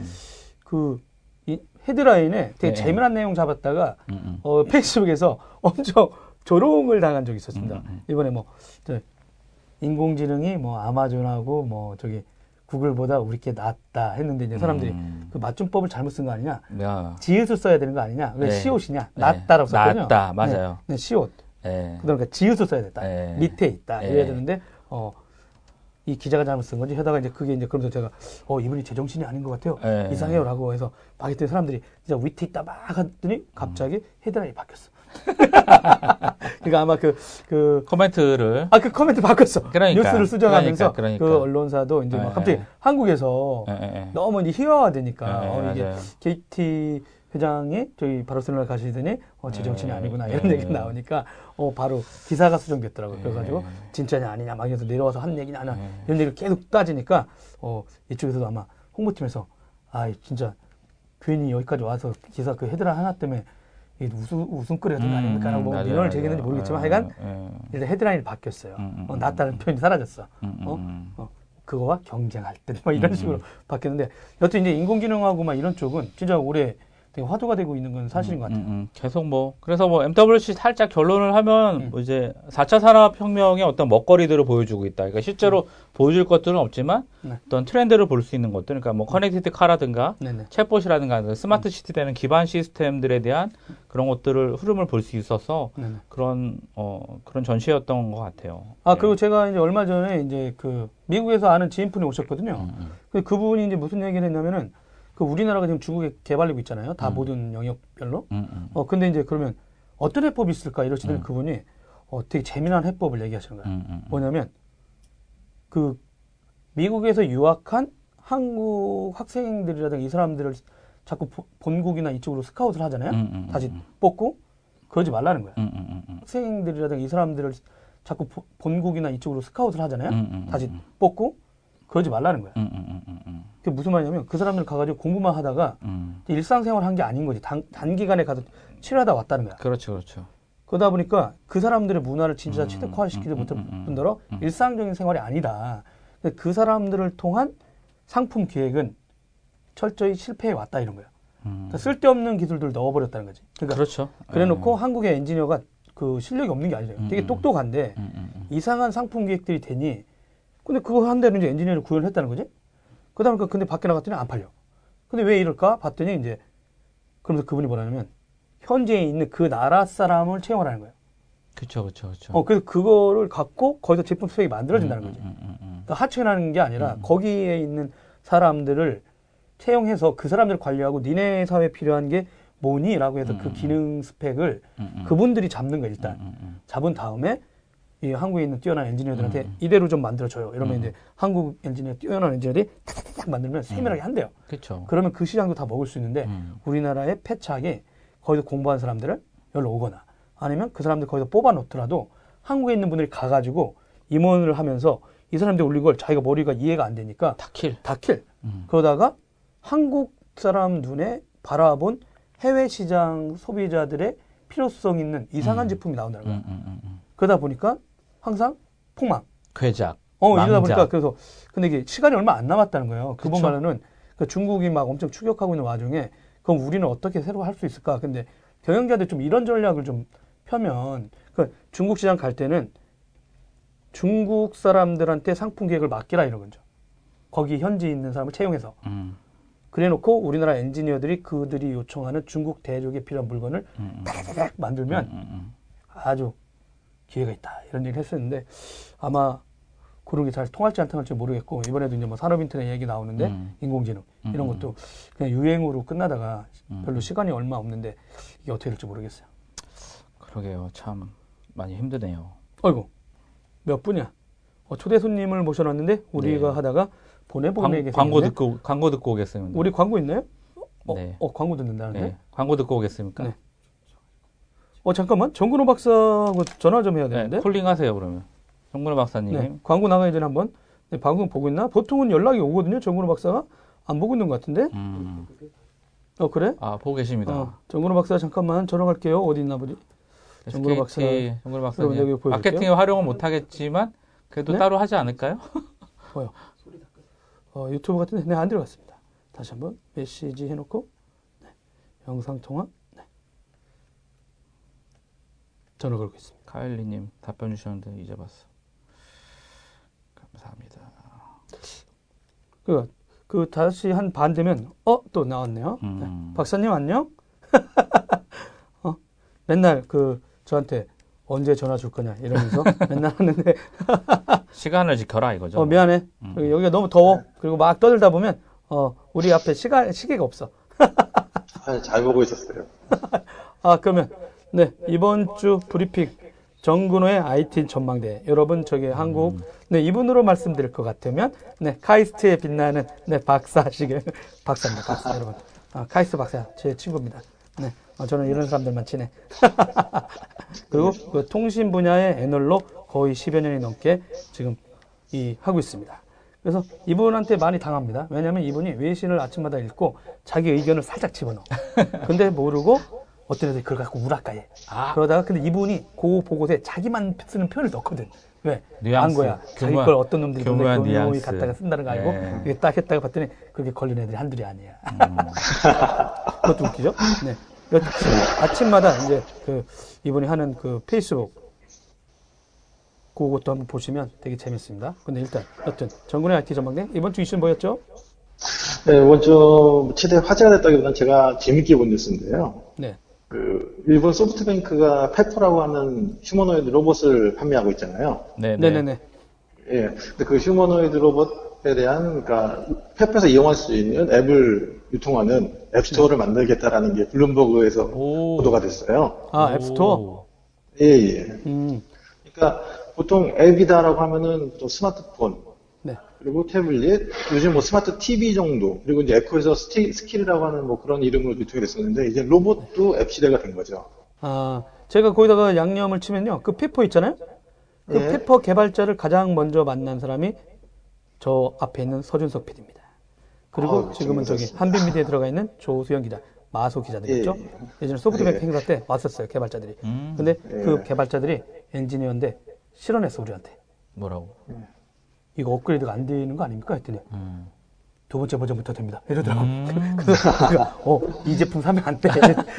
그 헤드라인에 되게 재미난 내용 잡았다가 페이스북에서 엄청 조롱을 당한 적이 있었습니다. 이번에 뭐 인공지능이 뭐 아마존하고 뭐 저기 구글보다 우리 게 낫다 했는데 이제 사람들이 그 맞춤법을 잘못 쓴 거 아니냐? 지읒을 써야 되는 거 아니냐? 왜 시옷이냐? 낫다라고 썼거든요. 낫다 맞아요. 네, 시옷. 네. 그러니까 지읒을 써야 됐다. 네. 밑에 있다. 네. 이래야 되는데 이 기자가 잘못 쓴 건지 하다가 이제 그게 이제 그러면서 제가 이분이 제정신이 아닌 것 같아요. 네. 이상해요라고 해서 막 했더니 사람들이 진짜 위트 있다 막 했더니 갑자기 헤드라인이 바뀌었어. 그러니까 아마 그 코멘트를 그 코멘트 바꿨어. 그러니까, 뉴스를 수정하면서 그 언론사도 이제 막 갑자기 한국에서 너무 이제 희화화되니까 이게 맞아요. KT 회장이 저희 바르셀로나 가시더니 제정신이 아니구나 이런 얘기가 나오니까 바로 기사가 수정됐더라고요. 그래가지고 진짜냐 아니냐 막 해서 내려와서 한 얘기냐 아니냐 이런 얘기를 계속 따지니까 이쪽에서도 아마 홍보팀에서 진짜 괜히 여기까지 와서 기사 그 헤드라인 하나 때문에 이게 웃음거리가 된 거 아닙니까라고 뭐 민원을 제기했는지 모르겠지만 하여간 일단 헤드라인이 바뀌었어요. 낫다는 표현이 사라졌어. 그거와 경쟁할 때 뭐 이런 식으로 바뀌었는데 여튼 이제 인공지능하고 막 이런 쪽은 진짜 올해 되게 화두가 되고 있는 건 사실인 것 같아요. 계속 뭐 그래서 뭐 MWC 살짝 결론을 하면 뭐 이제 4차 산업혁명의 어떤 먹거리들을 보여주고 있다. 그러니까 실제로 보여줄 것들은 없지만 어떤 트렌드를 볼 수 있는 것들, 그러니까 뭐 커넥티드 카라든가 챗봇이라든가 스마트 시티 되는 기반 시스템들에 대한 그런 것들을 흐름을 볼 수 있어서 그런 그런 전시였던 것 같아요. 그리고 제가 이제 얼마 전에 이제 그 미국에서 아는 지인분이 오셨거든요. 근데 그분이 이제 무슨 얘기를 했냐면은 그 우리나라가 지금 중국에 개발되고 있잖아요. 다 모든 영역별로. 근데 이제 그러면 어떤 해법이 있을까 이러시더니 그분이 되게 재미난 해법을 얘기하시는 거예요. 뭐냐면 그 미국에서 유학한 한국 학생들이라든가 이 사람들을 자꾸 본국이나 이쪽으로 스카웃을 하잖아요. 다시 뽑고 그러지 말라는 거예요. 학생들이라든가 이 사람들을 자꾸 본국이나 이쪽으로 스카웃을 하잖아요. 다시 뽑고 그러지 말라는 거야. 그게 무슨 말이냐면 그 사람들 가가지고 공부만 하다가 일상생활 한 게 아닌 거지. 단기간에 가서 치료하다 왔다는 거야. 그렇죠, 그렇죠. 그러다 보니까 그 사람들의 문화를 진짜 체득화시키지 못할 뿐더러 일상적인 생활이 아니다. 근데 그 사람들을 통한 상품 기획은 철저히 실패해 왔다 이런 거야. 그러니까 쓸데없는 기술들을 넣어버렸다는 거지. 그러니까 그렇죠. 그래놓고 한국의 엔지니어가 그 실력이 없는 게 아니래요. 되게 똑똑한데 이상한 상품 기획들이 되니. 근데 그거 한 대로 이제 엔지니어를 구현했다는 거지? 그다음에 근데 밖에 나갔더니 안 팔려. 근데 왜 이럴까? 봤더니 이제, 그러면서 그분이 뭐라냐면, 현재에 있는 그 나라 사람을 채용하라는 거예요. 그쵸, 그쵸, 그쵸. 그래서 그거를 갖고 거기서 제품 스펙이 만들어진다는 거지. 그러니까 하청이라는 게 아니라 거기에 있는 사람들을 채용해서 그 사람들을 관리하고 니네 사회에 필요한 게 뭐니? 라고 해서 그 기능 스펙을 그분들이 잡는 거야, 일단. 잡은 다음에, 이 한국에 있는 뛰어난 엔지니어들한테 이대로 좀 만들어줘요. 이러면 이제 한국 엔지니어, 뛰어난 엔지니어들이 탁탁탁 만들면 세밀하게 한대요. 그쵸. 그러면 그 시장도 다 먹을 수 있는데 우리나라의 패착이 거기서 공부한 사람들을 여기로 오거나 아니면 그 사람들 거기서 뽑아놓더라도 한국에 있는 분들이 가가지고 임원을 하면서 이 사람들 올린 걸 자기가 머리가 이해가 안 되니까 다 킬. 그러다가 한국 사람 눈에 바라본 해외 시장 소비자들의 필요성 있는 이상한 제품이 나온다는 거야. 그러다 보니까 항상 폭망. 괴작. 이러다 보니까 그래서, 근데 이게 시간이 얼마 안 남았다는 거예요. 그분 말로는 그러니까 중국이 막 엄청 추격하고 있는 와중에 그럼 우리는 어떻게 새로 할 수 있을까? 근데 경영자들 좀 이런 전략을 좀 펴면 그러니까 중국 시장 갈 때는 중국 사람들한테 상품 계획을 맡기라 이런 거죠. 거기 현지에 있는 사람을 채용해서. 그래 놓고 우리나라 엔지니어들이 그들이 요청하는 중국 대륙에 필요한 물건을 다다닥 만들면 아주 기회가 있다. 이런 얘기를 했었는데, 아마, 그런 게 잘 통할지 안 통할지 모르겠고, 이번에도 이제 뭐 산업인터넷 얘기 나오는데, 인공지능, 이런 것도 그냥 유행으로 끝나다가 별로 시간이 얼마 없는데, 이게 어떻게 될지 모르겠어요. 그러게요. 참, 많이 힘드네요. 아이고, 몇 분이야? 초대 손님을 모셔놨는데, 우리가 하다가 보내보내게 됐는데 광고 듣고 오겠습니다. 우리 광고 있나요? 네. 광고 듣는다는데? 네. 광고 듣고 오겠습니까? 네. 잠깐만, 정근호 박사하고 전화 좀 해야 되는데. 네, 콜링하세요 그러면. 정근호 박사님. 네, 광고 나가야 되나 한번. 네, 방금 보고 있나? 보통은 연락이 오거든요. 정근호 박사가 안 보고 있는 것 같은데. 그래? 아, 보고 계십니다. 정근호 박사 잠깐만 전화 갈게요. 어디 있나 보지? 정근호 박사. 정근호 박사님. 마케팅에 활용은 못하겠지만 그래도 네? 따로 하지 않을까요? 뭐요? 유튜브 같은데 네, 안 들어갔습니다. 다시 한번 메시지 해놓고 네, 영상 통화. 네. 전화 걸고 있습니다. 카일리님 답변 주셨는데 이제 봤어. 감사합니다. 그 다시 한 반 되면 또 나왔네요. 네. 박사님 안녕. 맨날 그 저한테 언제 전화 줄 거냐 이러면서 맨날 하는데 시간을 지켜라 이거죠. 미안해. 여기가 너무 더워. 그리고 막 떠들다 보면 우리 앞에 시계가 없어. 잘 보고 있었어요. 그러면 네 이번 주 브리핑 정근호의 IT 전망대. 여러분 저기 한국 네 이분으로 말씀드릴 것 같으면 네 카이스트에 빛나는 네 박사시계 박사입니다. 박사 여러분. 카이스트 박사 제 친구입니다. 네. 저는 이런 사람들만 친해. 그리고 그 통신 분야의 애널로 거의 10여 년이 넘게 지금 하고 있습니다. 그래서 이분한테 많이 당합니다. 왜냐하면 이분이 외신을 아침마다 읽고 자기 의견을 살짝 집어넣어. 근데 모르고 어떤 애들이 그걸 갖고 우락가해. 그러다가 근데 이분이 그 보고서에 자기만 쓰는 표현을 넣거든. 왜? 안 거야. 자기 걸 어떤 놈들이 교묘히 갖다가 쓴다는 거 알고 네. 이게 딱 했다가 봤더니 그렇게 걸린 애들이 한둘이 아니야. 그것도 웃기죠? 네. 아침마다 이제 이분이 하는 그 페이스북 그것도 한번 보시면 되게 재밌습니다. 근데 일단 여튼 정근의 IT 전망대 이번 주 이슈는 뭐였죠? 네, 이번 주 최대 화제가 됐다기보다는 제가 재밌게 본 뉴스인데요. 네. 그 일본 소프트뱅크가 페퍼라고 하는 휴머노이드 로봇을 판매하고 있잖아요. 네네네. 예, 근데 그 휴머노이드 로봇에 대한 그러니까 페퍼에서 이용할 수 있는 앱을 유통하는 앱스토어를 만들겠다라는 게 블룸버그에서 보도가 됐어요. 아, 앱스토어? 예예. 그러니까 보통 앱이다라고 하면은 또 스마트폰, 네. 그리고 태블릿, 요즘 뭐 스마트 TV 정도, 그리고 이제 에코에서 스킬이라고 하는 뭐 그런 이름으로 유통이 됐었는데 이제 로봇도 앱 시대가 된 거죠. 아, 제가 거기다가 양념을 치면요, 그 페퍼 있잖아요. 그 예. 페퍼 개발자를 가장 먼저 만난 사람이 저 앞에 있는 서준석 PD입니다. 그리고 지금은 저기 한빛미디어에 들어가 있는 조수영 기자, 마소 기자 되겠죠? 예. 예전에 소프트뱅크 행사 때 왔었어요, 개발자들이. 근데 그 개발자들이 엔지니어인데 실언했어, 우리한테. 뭐라고? 이거 업그레이드가 안 되는 거 아닙니까? 했더니 두 번째 버전부터 됩니다. 이러더라고. 그래서 이 제품 사면 안 돼.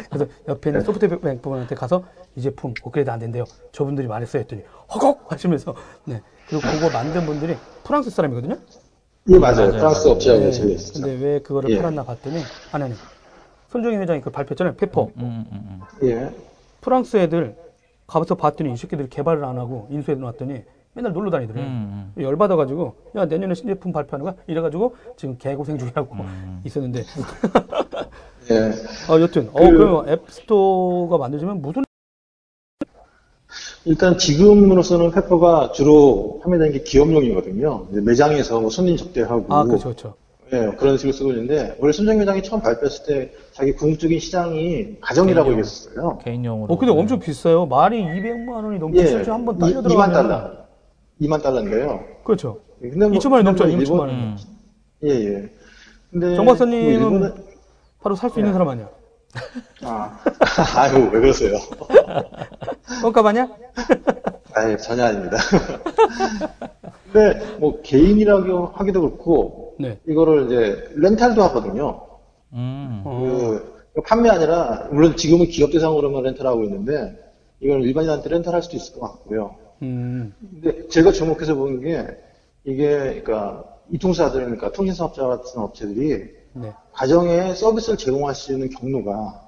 그래서 옆에 있는 소프트뱅크 분한테 가서 이 제품 업그레이드 안 된대요. 저분들이 말했어요. 했더니 허걱! 하시면서 네. 그리고 그거 만든 분들이 프랑스 사람이거든요? 예, 맞아요. 프랑스 업체하고 제일 있었죠. 근데 왜 그거를 팔았나 봤더니, 아니. 손종인 회장이 그 발표했잖아요. 페퍼. 예. 프랑스 애들 가서 봤더니 이 새끼들 개발을 안 하고 인수해서 놨더니 맨날 놀러 다니더래요. 열받아가지고, 야, 내년에 신제품 발표하는 거야? 이래가지고 지금 개고생 중이라고 있었는데. 예. 여튼. 그러면 앱스토어가 만들어지면 무슨 일단 지금으로서는 페퍼가 주로 판매되는 게 기업용이거든요. 이제 매장에서 뭐 손님 접대하고. 아, 그렇죠. 예, 그런 식으로 쓰고 있는데, 원래 손정희 회장이 처음 발표했을 때 자기 궁극적인 시장이 가정이라고 얘기했었어요. 개인용으로. 근데 엄청 비싸요. 말이 200만 원이 넘게 실제 한번 딸려 들어가면 2만 달러인데요. 그렇죠. 근데 뭐 2천만 원이 넘죠, 2천만 원. 예. 근데. 정 박사님은 뭐 일본은 바로 살 수 있는 사람 아니야? 아유, 왜 그러세요? 껌값 아니야? 아니, 전혀 아닙니다. 근데, 뭐, 개인이라고 하기도 그렇고, 네. 이거를 이제, 렌탈도 하거든요. 판매 아니라, 물론 지금은 기업 대상으로만 렌탈하고 있는데, 이걸 일반인한테 렌탈할 수도 있을 것 같고요. 근데 제가 주목해서 보는 게, 이게, 그러니까, 이통사들, 그러니까, 통신사업자 같은 업체들이, 네. 가정에 서비스를 제공할 수 있는 경로가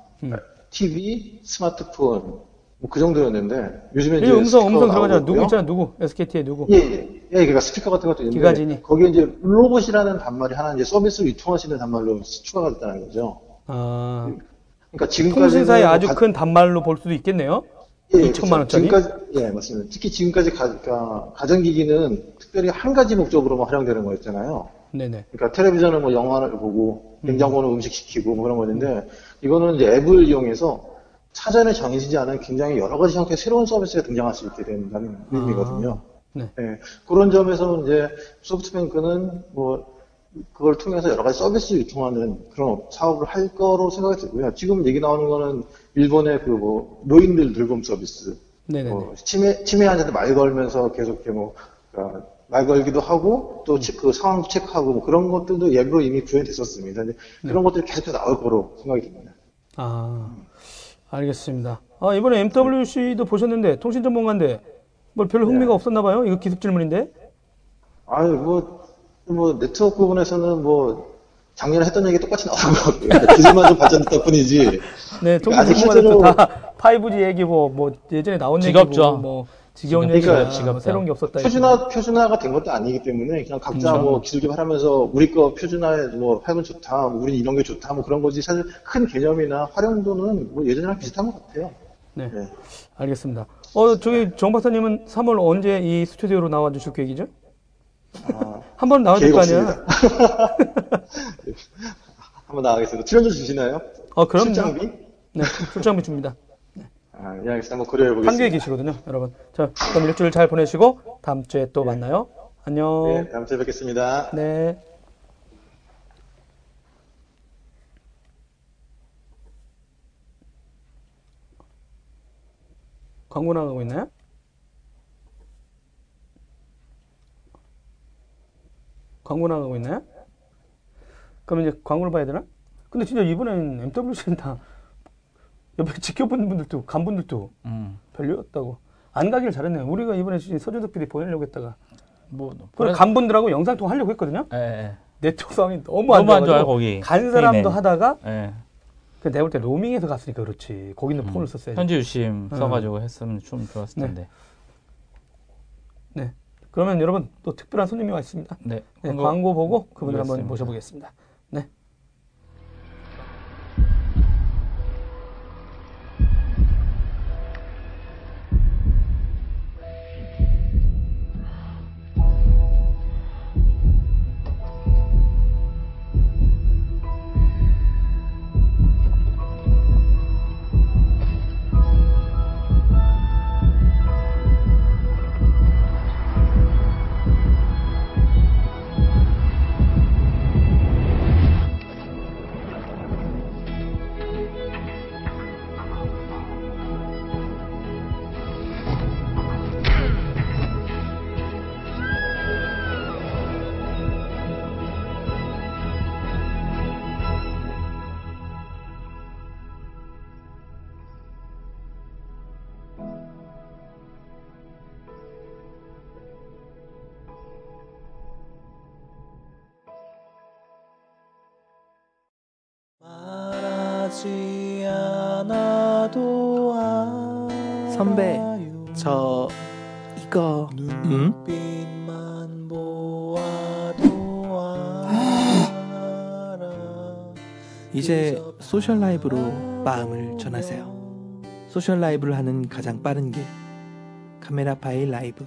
TV, 스마트폰 뭐 그 정도였는데 요즘에 이제 음성 들어가잖아. 누구 있잖아. 누구 SKT의 누구. 그러니까 스피커 같은 것도 있는데 기가지니. 거기에 이제 로봇이라는 단말이 하나 이제 서비스를 유통할 수 있는 단말로 추가가 됐다는 거죠. 아, 그러니까 지금까지 통신사의 아주 큰 단말로 볼 수도 있겠네요. 2천만 원짜리. 지금까지 맞습니다. 특히 지금까지 그러니까 가전기기는 특별히 한 가지 목적으로만 활용되는 거였잖아요. 네네. 그러니까 텔레비전은 뭐 영화를 보고, 냉장고는 음식 시키고 뭐 그런 거였는데 이거는 이제 앱을 이용해서 사전에 정해지지 않은 굉장히 여러 가지 형태의 새로운 서비스가 등장할 수 있게 된다는 의미거든요. 네. 네. 그런 점에서 이제 소프트뱅크는 뭐 그걸 통해서 여러 가지 서비스 유통하는 그런 사업을 할 거로 생각이 들고요. 지금 얘기 나오는 거는 일본의 그 뭐 노인들 돌봄 서비스, 뭐 치매한테 말 걸면서 계속 이렇게 뭐 그러니까 말 걸기도 하고 또 그 상황 체크하고 뭐 그런 것들도 예로 이미 구현됐었습니다. 이제 그런 것들이 계속 나올 거로 생각이 듭니다. 아, 알겠습니다. 아, 이번에 MWC도 보셨는데 통신 전문가인데 뭘 별로 흥미가 없었나 봐요. 이거 기습 질문인데. 아유 뭐 네트워크 부분에서는 뭐 작년에 했던 얘기 똑같이 나오고 그러니까 기술만 좀 발전됐다 뿐이지. 네, 통신 전문가도 다 5G 얘기고 뭐 예전에 나온 얘기고 뭐 지겨운 얘기가 새로운 게 없었다. 표준화가 된 것도 아니기 때문에 그냥 각자 뭐 기술 개발하면서 우리 거 표준화에 뭐 하면 좋다, 뭐 우리는 이런 게 좋다, 뭐 그런 거지. 사실 큰 개념이나 활용도는 뭐 예전이랑 비슷한 것 같아요. 네, 네. 알겠습니다. 저기 정 박사님은 3월 언제 이 스튜디오로 나와 주실 계획이죠? 아, 한번 나와 줄 거 아니야? 한번 나가겠습니다. 출연료 주시나요? 그럼요. 출장비? 네, 출장비 줍니다. 아, 예, 알겠습니다. 한번 고려해보겠습니다. 한국에 계시거든요, 여러분. 자, 그럼 일주일 잘 보내시고 다음 주에 또 만나요. 안녕. 네, 다음 주에 뵙겠습니다. 네. 광고 나가고 있나요? 그럼 이제 광고를 봐야 되나? 근데 진짜 이번엔 MWC는 다 옆에 지켜본 분들도, 간 분들도 별로였다고. 안 가길 잘했네요. 우리가 이번에 서준석 PD 보내려고 했다가. 뭐, 간 분들하고 영상통화 하려고 했거든요? 예. 네트워크 상황이 너무 안 좋아요, 거기. 간 사람도 하다가. 예. 내가 볼 때 로밍에서 갔으니까 그렇지. 거기는 폰을 썼어야지. 현지 유심 써가지고 했으면 좀 좋았을 텐데. 네. 네. 그러면 여러분 또 특별한 손님이 와 있습니다. 네. 네 광고 보고 그분을 한번 모셔보겠습니다. 네. 선배, 저 이거 이제 소셜 라이브로 마음을 전하세요. 소셜 라이브를 하는 가장 빠른 길, 카메라 파일 라이브.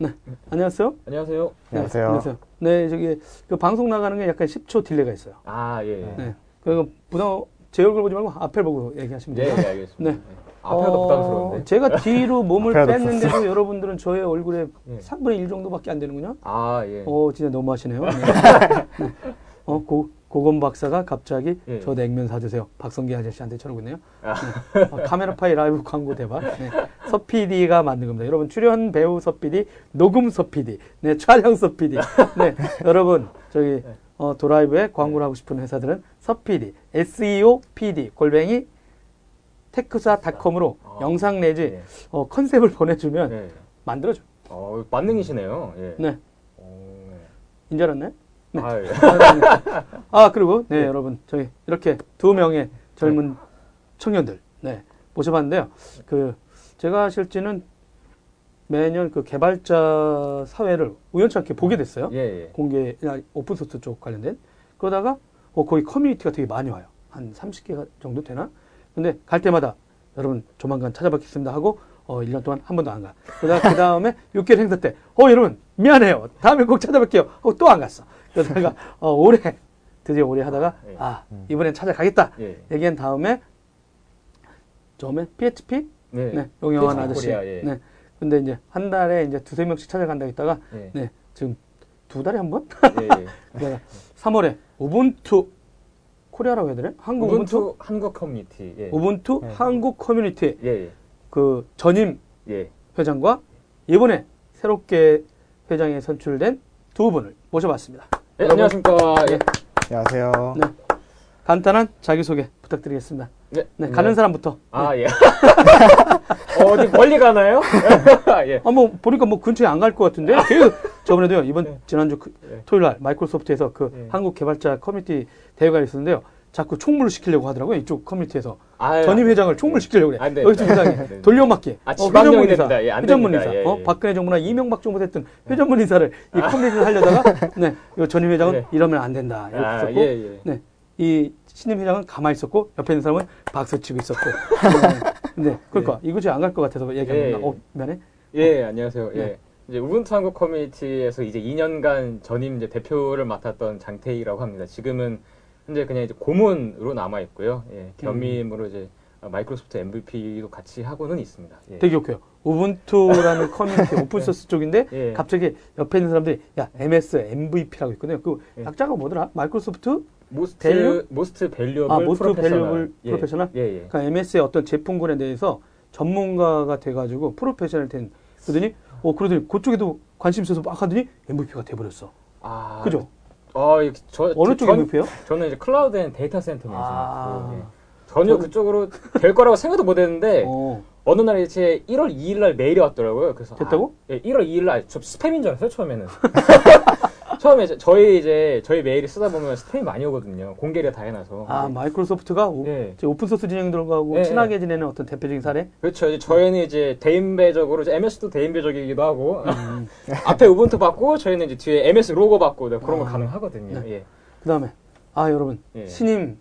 네, 안녕하세요. 안녕하세요. 안녕하세요. 안녕하세요. 네, 저기 그 방송 나가는 게 약간 10초 딜레이가 있어요. 아, 예. 예. 네, 그리고 부담. 제 얼굴 보지 말고 앞에 보고 얘기하시면 돼요. 네, 알겠습니다. 네. 앞에가 부담스러운데. 제가 뒤로 몸을 뺐는데도 여러분들은 저의 얼굴에 3분의 1 정도밖에 안 되는군요. 아, 예. 진짜 너무하시네요. 네. 네. 고건 박사가 갑자기 저 냉면 사주세요. 박성기 아저씨한테 저러고 있네요. 네. 카메라 파일 라이브 광고 대박. 네. 서피디가 만든 겁니다. 여러분, 출연 배우 서피디, 녹음 서피디, 네, 촬영 서피디. 네, 여러분, 저기. 도라이브에 광고를 하고 싶은 회사들은 서피디, SEO PD, @ 테크사닷컴으로 영상 내지 컨셉을 보내주면 만들어줘. 만능이시네요. 예. 네. 인지 알았나요? 네. 아, 예. 아, 그리고, 네, 여러분, 저희 이렇게 두 명의 젊은 청년들, 네, 모셔봤는데요. 제가 실제는 매년 그 개발자 사회를 우연치 않게 보게 됐어요. 예. 공개나 오픈소스 쪽 관련된. 그러다가 거기 커뮤니티가 되게 많이 와요. 한 30개 정도 되나? 근데 갈 때마다 여러분 조만간 찾아뵙겠습니다 하고 1년 동안 한 번도 안 가. 그러다가 그 다음에 6개월 행사 때 여러분 미안해요. 다음에 꼭 찾아뵐게요 하고 또 안 갔어. 그러다가 올해 드디어 오래 하다가 이번엔 찾아가겠다 얘기한 다음에 처음에 PHP 용영한 아저씨. 네. 근데 이제 한 달에 이제 2~3명씩 찾아간다고 했다가 지금 2달에 한 번? 그러니까 3월에 우분투 코리아라고 해야 되나? 한국 우분투 한국 커뮤니티. 우분투 한국 커뮤니티. 그 전임 회장과 이번에 새롭게 회장에 선출된 두 분을 모셔봤습니다. 네, 안녕하십니까. 안녕하세요. 네. 간단한 자기소개 부탁드리겠습니다. 네, 가는 사람부터. 어디 멀리 가나요? 뭐 보니까 뭐 근처에 안 갈 것 같은데. 저번에도요. 지난주 토요일날 마이크로소프트에서 그 한국 개발자 커뮤니티 대회가 있었는데요. 자꾸 총무를 시키려고 하더라고요. 이쪽 커뮤니티에서. 전임 회장을 총무를 시키려고 그래. 여기서 이상해. 돌려막기. 회전문 인사. 회전문 인사. 박근혜 정부나 이명박 정부 됐던 회전문 인사를 이 커뮤니티를 하려다가 전임 회장은 이러면 안 된다. 이렇게 했었고. 이 신임 회장은 가만히 있었고 옆에 있는 사람은 박수치고 있었고. 그러니까 이곳에 안 갈 것 같아서 얘기합니다. 미안해. 안녕하세요. 이제 우분투 한국 커뮤니티에서 이제 2년간 전임 이제 대표를 맡았던 장태희라고 합니다. 지금은 현재 그냥 이제 고문으로 남아 있고요. 겸임으로 이제 마이크로소프트 MVP도 같이 하고는 있습니다. 되게 웃겨요. 우분투라는 커뮤니티 오픈 소스 쪽인데 갑자기 옆에 있는 사람들이 야 MS MVP라고 있거든요. 그 약자가 뭐더라? 마이크로소프트 모스트 밸류어블 프로페셔널. 그러니까 MS의 어떤 제품군에 대해서 전문가가 돼가지고 프로페셔널 된. 그러더니 그쪽에도 관심 있어서 막 하더니 MVP가 돼버렸어. 그죠? 어느 쪽 MVP요? 저는 이제 클라우드 앤 데이터 센터 매니저. 전혀 그쪽으로 될 거라고 생각도 못 했는데 어느 날 이제 1월 2일 날 메일이 왔더라고요. 그래서 됐다고? 1월 2일 날 저 스팸인 줄 알았어요. 처음에 저희 메일이 쓰다 보면 스팸이 많이 오거든요. 공개를 다 해놔서. 마이크로소프트가 오픈소스 진영들하고 친하게 지내는 어떤 대표적인 사례? 그렇죠. 이제 저희는 이제 대인배적으로, 이제 MS도 대인배적이기도 하고, 앞에 우분투 받고, 저희는 이제 뒤에 MS 로고 받고, 그런 거 가능하거든요. 그 다음에, 여러분, 신임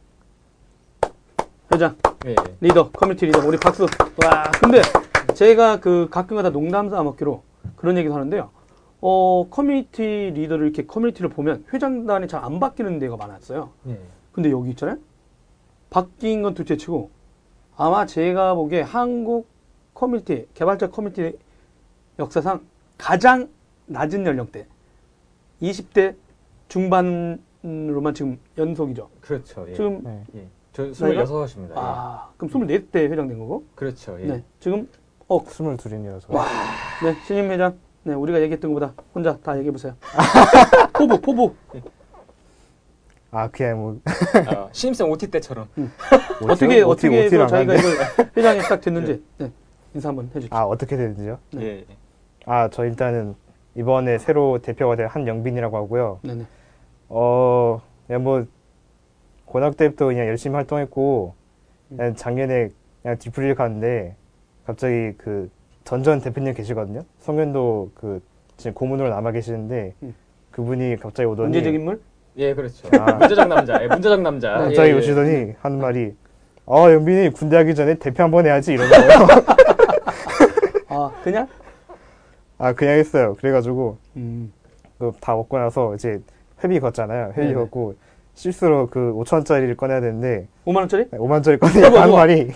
회장, 리더, 커뮤니티 리더, 우리 박수. 근데 제가 그 가끔가다 농담 삼아먹기로 그런 얘기도 하는데요. 커뮤니티 리더를 이렇게 커뮤니티를 보면 회장단이 잘 안 바뀌는 데가 많았어요. 근데 여기 있잖아요. 바뀐 건 둘째 치고 아마 제가 보기에 한국 커뮤니티, 개발자 커뮤니티 역사상 가장 낮은 연령대 20대 중반으로만 지금 연속이죠. 그렇죠. 지금 저 26입니다. 그럼 24대 회장 된 거고? 그렇죠. 지금 22이네요. 신임 회장. 우리가 얘기했던 것보다 혼자 다 얘기해보세요. 포부. 그냥 뭐. 신입생 OT 때처럼. 어떻게 해서 저희가 이걸 회장이 딱 됐는지 인사 한번 해주십시오. 어떻게 됐는지요? 저 일단은 이번에 새로 대표가 된 한영빈이라고 하고요. 그냥 뭐, 고등학교 때부터 그냥 열심히 활동했고, 그냥 작년에 그냥 디프리를 갔는데, 갑자기 전전 대표님 계시거든요. 성현도 지금 고문으로 남아 계시는데 그분이 갑자기 오더니 문제적 인물? 그렇죠. 문제적 남자. 갑자기 오시더니 하는 말이 영빈이 군대 가기 전에 대표 한번 해야지 이러는 거예요. 그냥? 그냥 했어요. 그래가지고 다 먹고 나서 이제 회비 걷잖아요. 회비 걷고 실수로 5,000원짜리를 꺼내야 되는데 5만원짜리? 5만원짜리 꺼내니까 하는 말이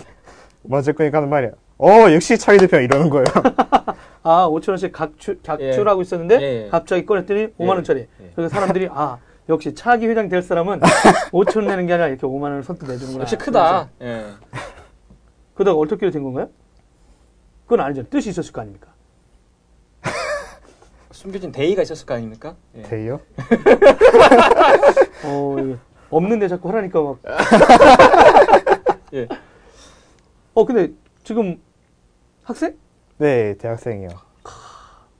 5만원짜리 꺼내니까 하는 말이야. 역시 차기 대표 이러는 거예요. 5,000원씩 각출하고 있었는데, 갑자기 꺼냈더니 5만원짜리. 그래서 사람들이, 역시 차기 회장 될 사람은 5,000원 내는 게 아니라 이렇게 5만원을 선뜻 내주는구나. 역시 크다. 그러다가 어떻게 된 건가요? 그건 아니죠. 뜻이 있었을 거 아닙니까? 숨겨진 대의가 있었을 거 아닙니까? 대의요? 없는데 자꾸 하라니까 막. 근데, 지금 학생? 네, 대학생이요.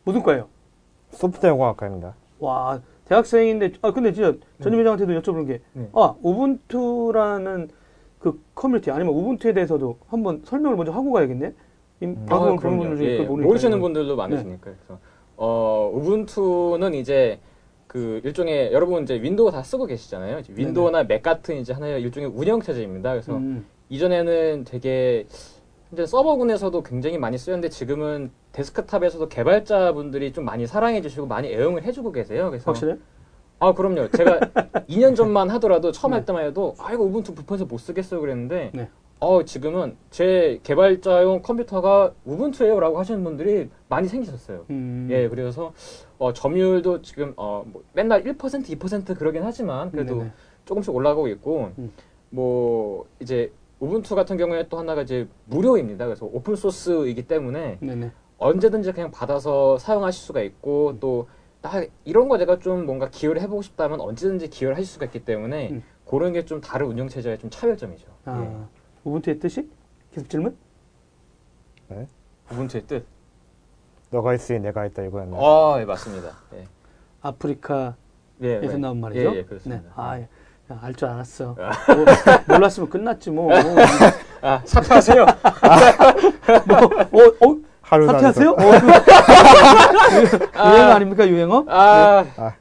무슨 과예요? 소프트웨어공학과입니다. 대학생인데 근데 진짜 전임 회장한테도 여쭤보는 게 우분투라는 그 커뮤니티 아니면 우분투에 대해서도 한번 설명을 먼저 하고 가야겠네. 그런 분들 중에 모르시는 분들도 많으시니까. 그래서 우분투는 이제 일종의 여러분 이제 윈도우 다 쓰고 계시잖아요. 이제 윈도우나 맥 같은 이제 하나의 일종의 운영 체제입니다. 그래서 이전에는 되게 이제 서버군에서도 굉장히 많이 쓰였는데 지금은 데스크탑에서도 개발자분들이 좀 많이 사랑해주시고 많이 애용을 해주고 계세요. 그래서 확실해? 아, 그럼요. 제가 2년 전만 하더라도 처음 할 때만 해도 아, 이거 우분투 불편해서 못 쓰겠어요 그랬는데 네. 지금은 제 개발자용 컴퓨터가 우분투예요라고 하시는 분들이 많이 생기셨어요. 예, 그래서 점유율도 지금 뭐 맨날 1%, 2% 그러긴 하지만 그래도 네네. 조금씩 올라가고 있고 뭐 이제 우분투 같은 경우에 또 하나가 이제 무료입니다. 그래서 오픈 소스이기 때문에 네네. 언제든지 그냥 받아서 사용하실 수가 있고 또 이런 거 제가 좀 뭔가 기여를 해보고 싶다면 언제든지 기여를 하실 수가 있기 때문에 그런 게 좀 다른 운영체제의 좀 차별점이죠. 아. 예. 우분투의 뜻이? 계속 질문? 네. 우분투의 뜻? 너가 있으니 내가 있다 이거였나요? 아, 예, 맞습니다. 예. 아프리카에서 예, 나온 말이죠? 예, 예, 그렇습니다. 네. 아, 예. 알 줄 알았어. 아. 뭐, 몰랐으면 끝났지 뭐. 아, 사퇴하세요. 사퇴하세요? 유행어 아닙니까? 유행어? 아. 네. 아.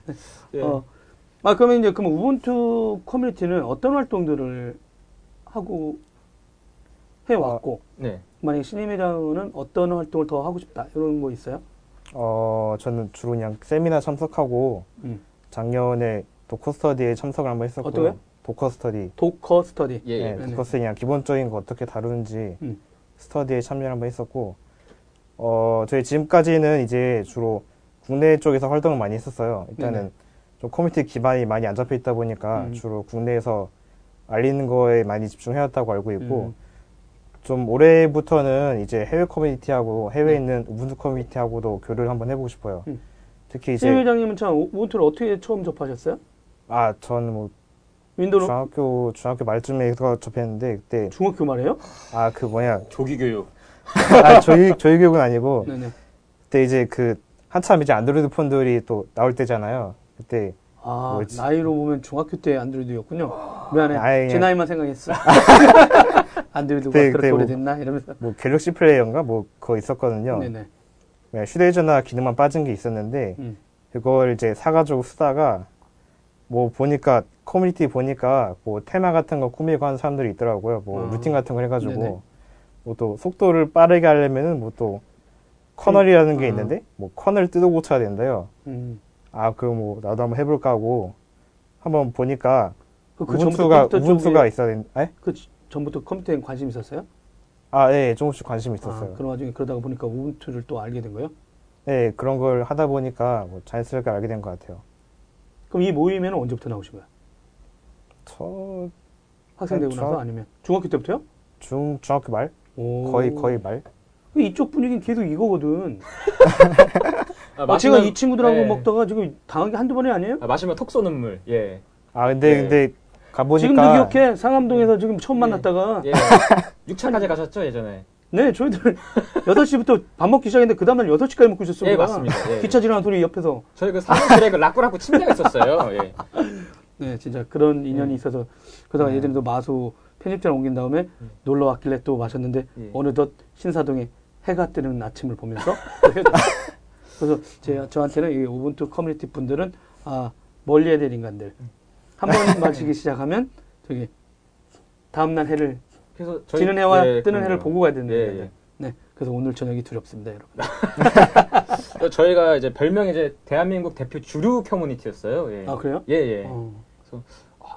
예. 그러면 이제 그럼 우분투 커뮤니티는 어떤 활동들을 하고 해왔고 네. 만약에 신임회장은 어떤 활동을 더 하고 싶다 이런 거 있어요? 저는 주로 그냥 세미나 참석하고 작년에 도커스터디에 참석을 한번 했었고요. 어떠요? 도커스터디. 도커스터디. 예, 예. 네, 도커스터디 그냥 기본적인 거 어떻게 다루는지 스터디에 참여를 한번 했었고 저희 지금까지는 이제 주로 국내 쪽에서 활동을 많이 했었어요. 일단은 좀 커뮤니티 기반이 많이 안 잡혀 있다 보니까 주로 국내에서 알리는 거에 많이 집중해왔다고 알고 있고 좀 올해부터는 이제 해외 커뮤니티하고 해외에 있는 우분투 커뮤니티하고도 교류를 한번 해보고 싶어요. 특히 이제 회장님은 참 우분투를 어떻게 처음 접하셨어요? 아, 저는 뭐 윈도우 중학교 말쯤에 접했는데 그때 중학교 말이에요? 아, 그 뭐냐 조기교육. 아, 조기교육은 아니고 네네. 그때 이제 그 한참 이제 안드로이드 폰들이 또 나올 때잖아요. 그때 아, 뭐였지? 나이로 보면 중학교 때 안드로이드였군요. 미안해. 아니, 제 나이만 생각했어. 안드로이드가 그렇게 오래됐나? 이러면서. 뭐, 갤럭시 플레이어인가? 뭐, 그거 있었거든요. 네네. 휴대전화 기능만 빠진 게 있었는데, 그걸 이제 사가지고 쓰다가, 뭐, 보니까, 커뮤니티 보니까, 뭐, 테마 같은 거 꾸미고 하는 사람들이 있더라고요. 뭐, 루팅 같은 걸 해가지고, 네네. 뭐, 또, 속도를 빠르게 하려면은, 뭐, 또, 커널이라는 게 있는데, 뭐, 커널 뜯어 고쳐야 된대요. 아, 그럼 뭐, 나도 한번 해볼까 하고, 한번 보니까, 우분투가 있어야 된다. 예? 그 전부터 컴퓨터에 관심이 있었어요? 아, 예, 조금씩 관심이 있었어요. 그런 와중에 그러다가 보니까 우분투를 또 알게 된 거예요? 예, 그런 걸 하다 보니까 뭐 자연스럽게 알게 된 것 같아요. 그럼 이 모임에는 언제부터 나오신 거예요? 학생 되고 나서 아니면? 중학교 때부터요? 중학교 말? 오. 거의 말? 이쪽 분위기는 계속 이거거든. 제가 이 친구들하고 예. 먹다가 지금 당한 게 한두 번이 아니에요? 아, 마시면 톡 쏘는 물. 예. 아, 근데 가보니까 지금도 기억해. 상암동에서 지금 처음 만났다가 6차까지 가셨죠, 예전에? 네, 저희들 8시부터 밥 먹기 시작했는데 그 다음날 6시까지 먹고 있었습니다. 예, 맞습니다. 예. 기차 지나는 소리 옆에서 저희 그 사무실에 그 라꾸라꾸 침대가 있었어요. 예. 네, 진짜 그런 인연이 있어서 그러다가 예전에도 마소 편집장 옮긴 다음에 놀러 왔길래 또 마셨는데 어느덧 신사동에 해가 뜨는 아침을 보면서 그래서 저한테는 이 우분투 커뮤니티 분들은 아, 멀리해야 될 인간들. 한 번 마시기 시작하면 저기 다음날 해를 그래서 지는 해와 예, 뜨는 해를 보고 가야 되는데 예, 예. 네, 그래서 오늘 저녁이 두렵습니다, 여러분. 저희가 이제 별명이 이제 대한민국 대표 주류 커뮤니티였어요. 예. 아, 그래요? 예, 예. 그래서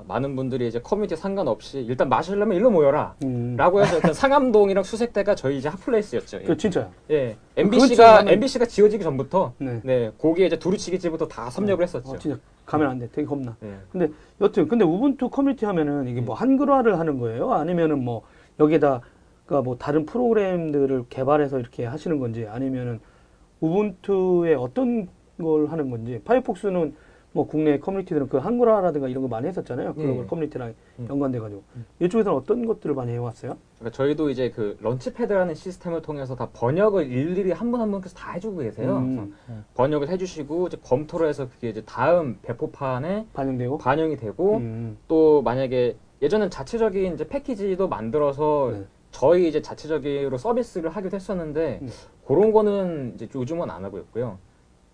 많은 분들이 이제 커뮤니티 상관없이 일단 마시려면 일로 모여라. 라고 해서 일단 상암동이랑 수색대가 저희 이제 핫플레이스였죠. 예. 그 진짜요? 예. MBC가 지어지기 전부터 네. 거기에 이제 두루치기집부터 다 섭렵을 했었죠. 진짜 가면 안 돼. 되게 겁나. 네. 근데 여튼 근데 우분투 커뮤니티 하면은 이게 뭐 한글화를 하는 거예요? 아니면은 뭐 여기에다 그러니까 뭐 다른 프로그램들을 개발해서 이렇게 하시는 건지 아니면은 우분투에 어떤 걸 하는 건지 파이어폭스는 뭐 국내 커뮤니티들은 그 한글화라든가 이런 거 많이 했었잖아요. 그런 걸 커뮤니티랑 연관돼가지고 이쪽에서는 어떤 것들을 많이 해왔어요? 그러니까 저희도 이제 그 런치패드라는 시스템을 통해서 다 번역을 일일이 한 분 계속 다 해주고 계세요. 번역을 해주시고 이제 검토를 해서 그게 이제 다음 배포판에 반영이 되고 또 만약에 예전엔 자체적인 이제 패키지도 만들어서 저희 이제 자체적으로 서비스를 하기도 했었는데 그런 거는 이제 요즘은 안 하고 있고요.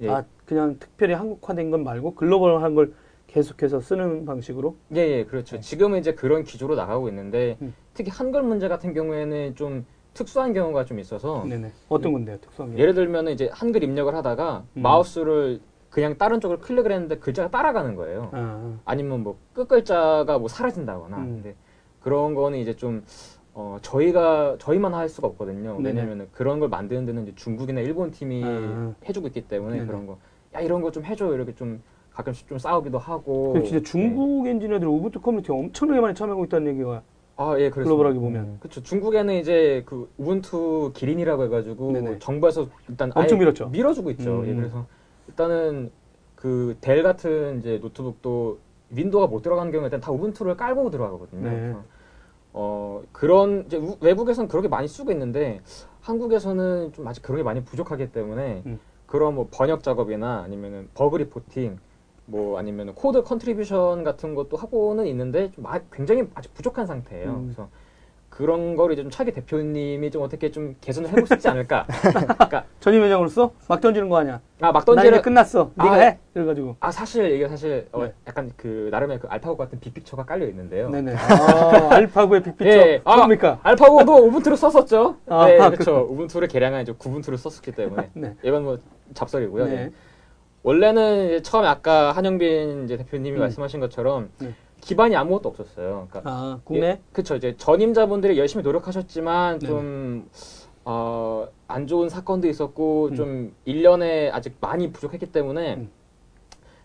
예. 아, 그냥 특별히 한국화된 건 말고 글로벌한 걸 계속해서 쓰는 방식으로? 예, 예, 그렇죠. 네. 지금은 이제 그런 기조로 나가고 있는데 특히 한글 문제 같은 경우에는 좀 특수한 경우가 좀 있어서 네네. 어떤 건데요, 특수한 경우? 예를 들면 이제 한글 입력을 하다가 마우스를 그냥 다른 쪽을 클릭을 했는데 글자가 따라가는 거예요. 아니면 뭐 끝 글자가 뭐 사라진다거나. 근데 그런 거는 이제 좀 저희만 할 수가 없거든요. 왜냐면은 그런 걸 만드는 데는 이제 중국이나 일본 팀이 해주고 있기 때문에 네네. 그런 거, 야 이런 거 좀 해줘 이렇게 좀 가끔씩 좀 싸우기도 하고. 그 진짜 중국 네. 엔지니어들 오버투 커뮤니티 엄청나게 많이 참여하고 있다는 얘기가. 아, 예, 그렇습니다. 글로벌하게 보면. 그렇죠. 중국에는 이제 그 우분투 기린이라고 해가지고 네네. 정부에서 일단 엄청 밀었죠. 밀어주고 있죠. 예, 그래서 일단은 그 델 같은 이제 노트북도 윈도우가 못 들어가는 경우에 일단 다 우분투를 깔고 들어가거든요. 네. 그래서 그런 이제 외국에서는 그렇게 많이 쓰고 있는데 한국에서는 좀 아직 그런 게 많이 부족하기 때문에 그런 뭐 번역 작업이나 아니면은 버그 리포팅 뭐 아니면 코드 컨트리뷰션 같은 것도 하고는 있는데 좀 굉장히 아직 부족한 상태예요. 그래서 그런 걸 이제 좀 차기 대표님이 좀 어떻게 좀 개선을 해볼 수 있지 않을까. 그러니까 전임 회장으로서 막 던지는 거 아니야? 아, 막 던지는. 나 이제 끝났어. 네가 해. 그래가지고. 아, 사실 이게 사실 네. 약간 그 나름의 그 알파고 같은 빅픽처가 깔려 있는데요. 네네. 아, 알파고의 빅픽처. 예. 아, 뭡니까? 알파고도 우분투를 썼었죠. 아, 네, 그렇죠. 우분투를 개량한 이제 구분투를 썼었기 때문에. 네. 이건 뭐 잡설이고요. 네. 예. 원래는 이제 처음에 아까 한영빈 이제 대표님이 말씀하신 것처럼 기반이 아무것도 없었어요. 그러니까 아, 국내? 예, 그쵸. 이제 전임자분들이 열심히 노력하셨지만 좀, 안 좋은 사건도 있었고 좀 1년에 아직 많이 부족했기 때문에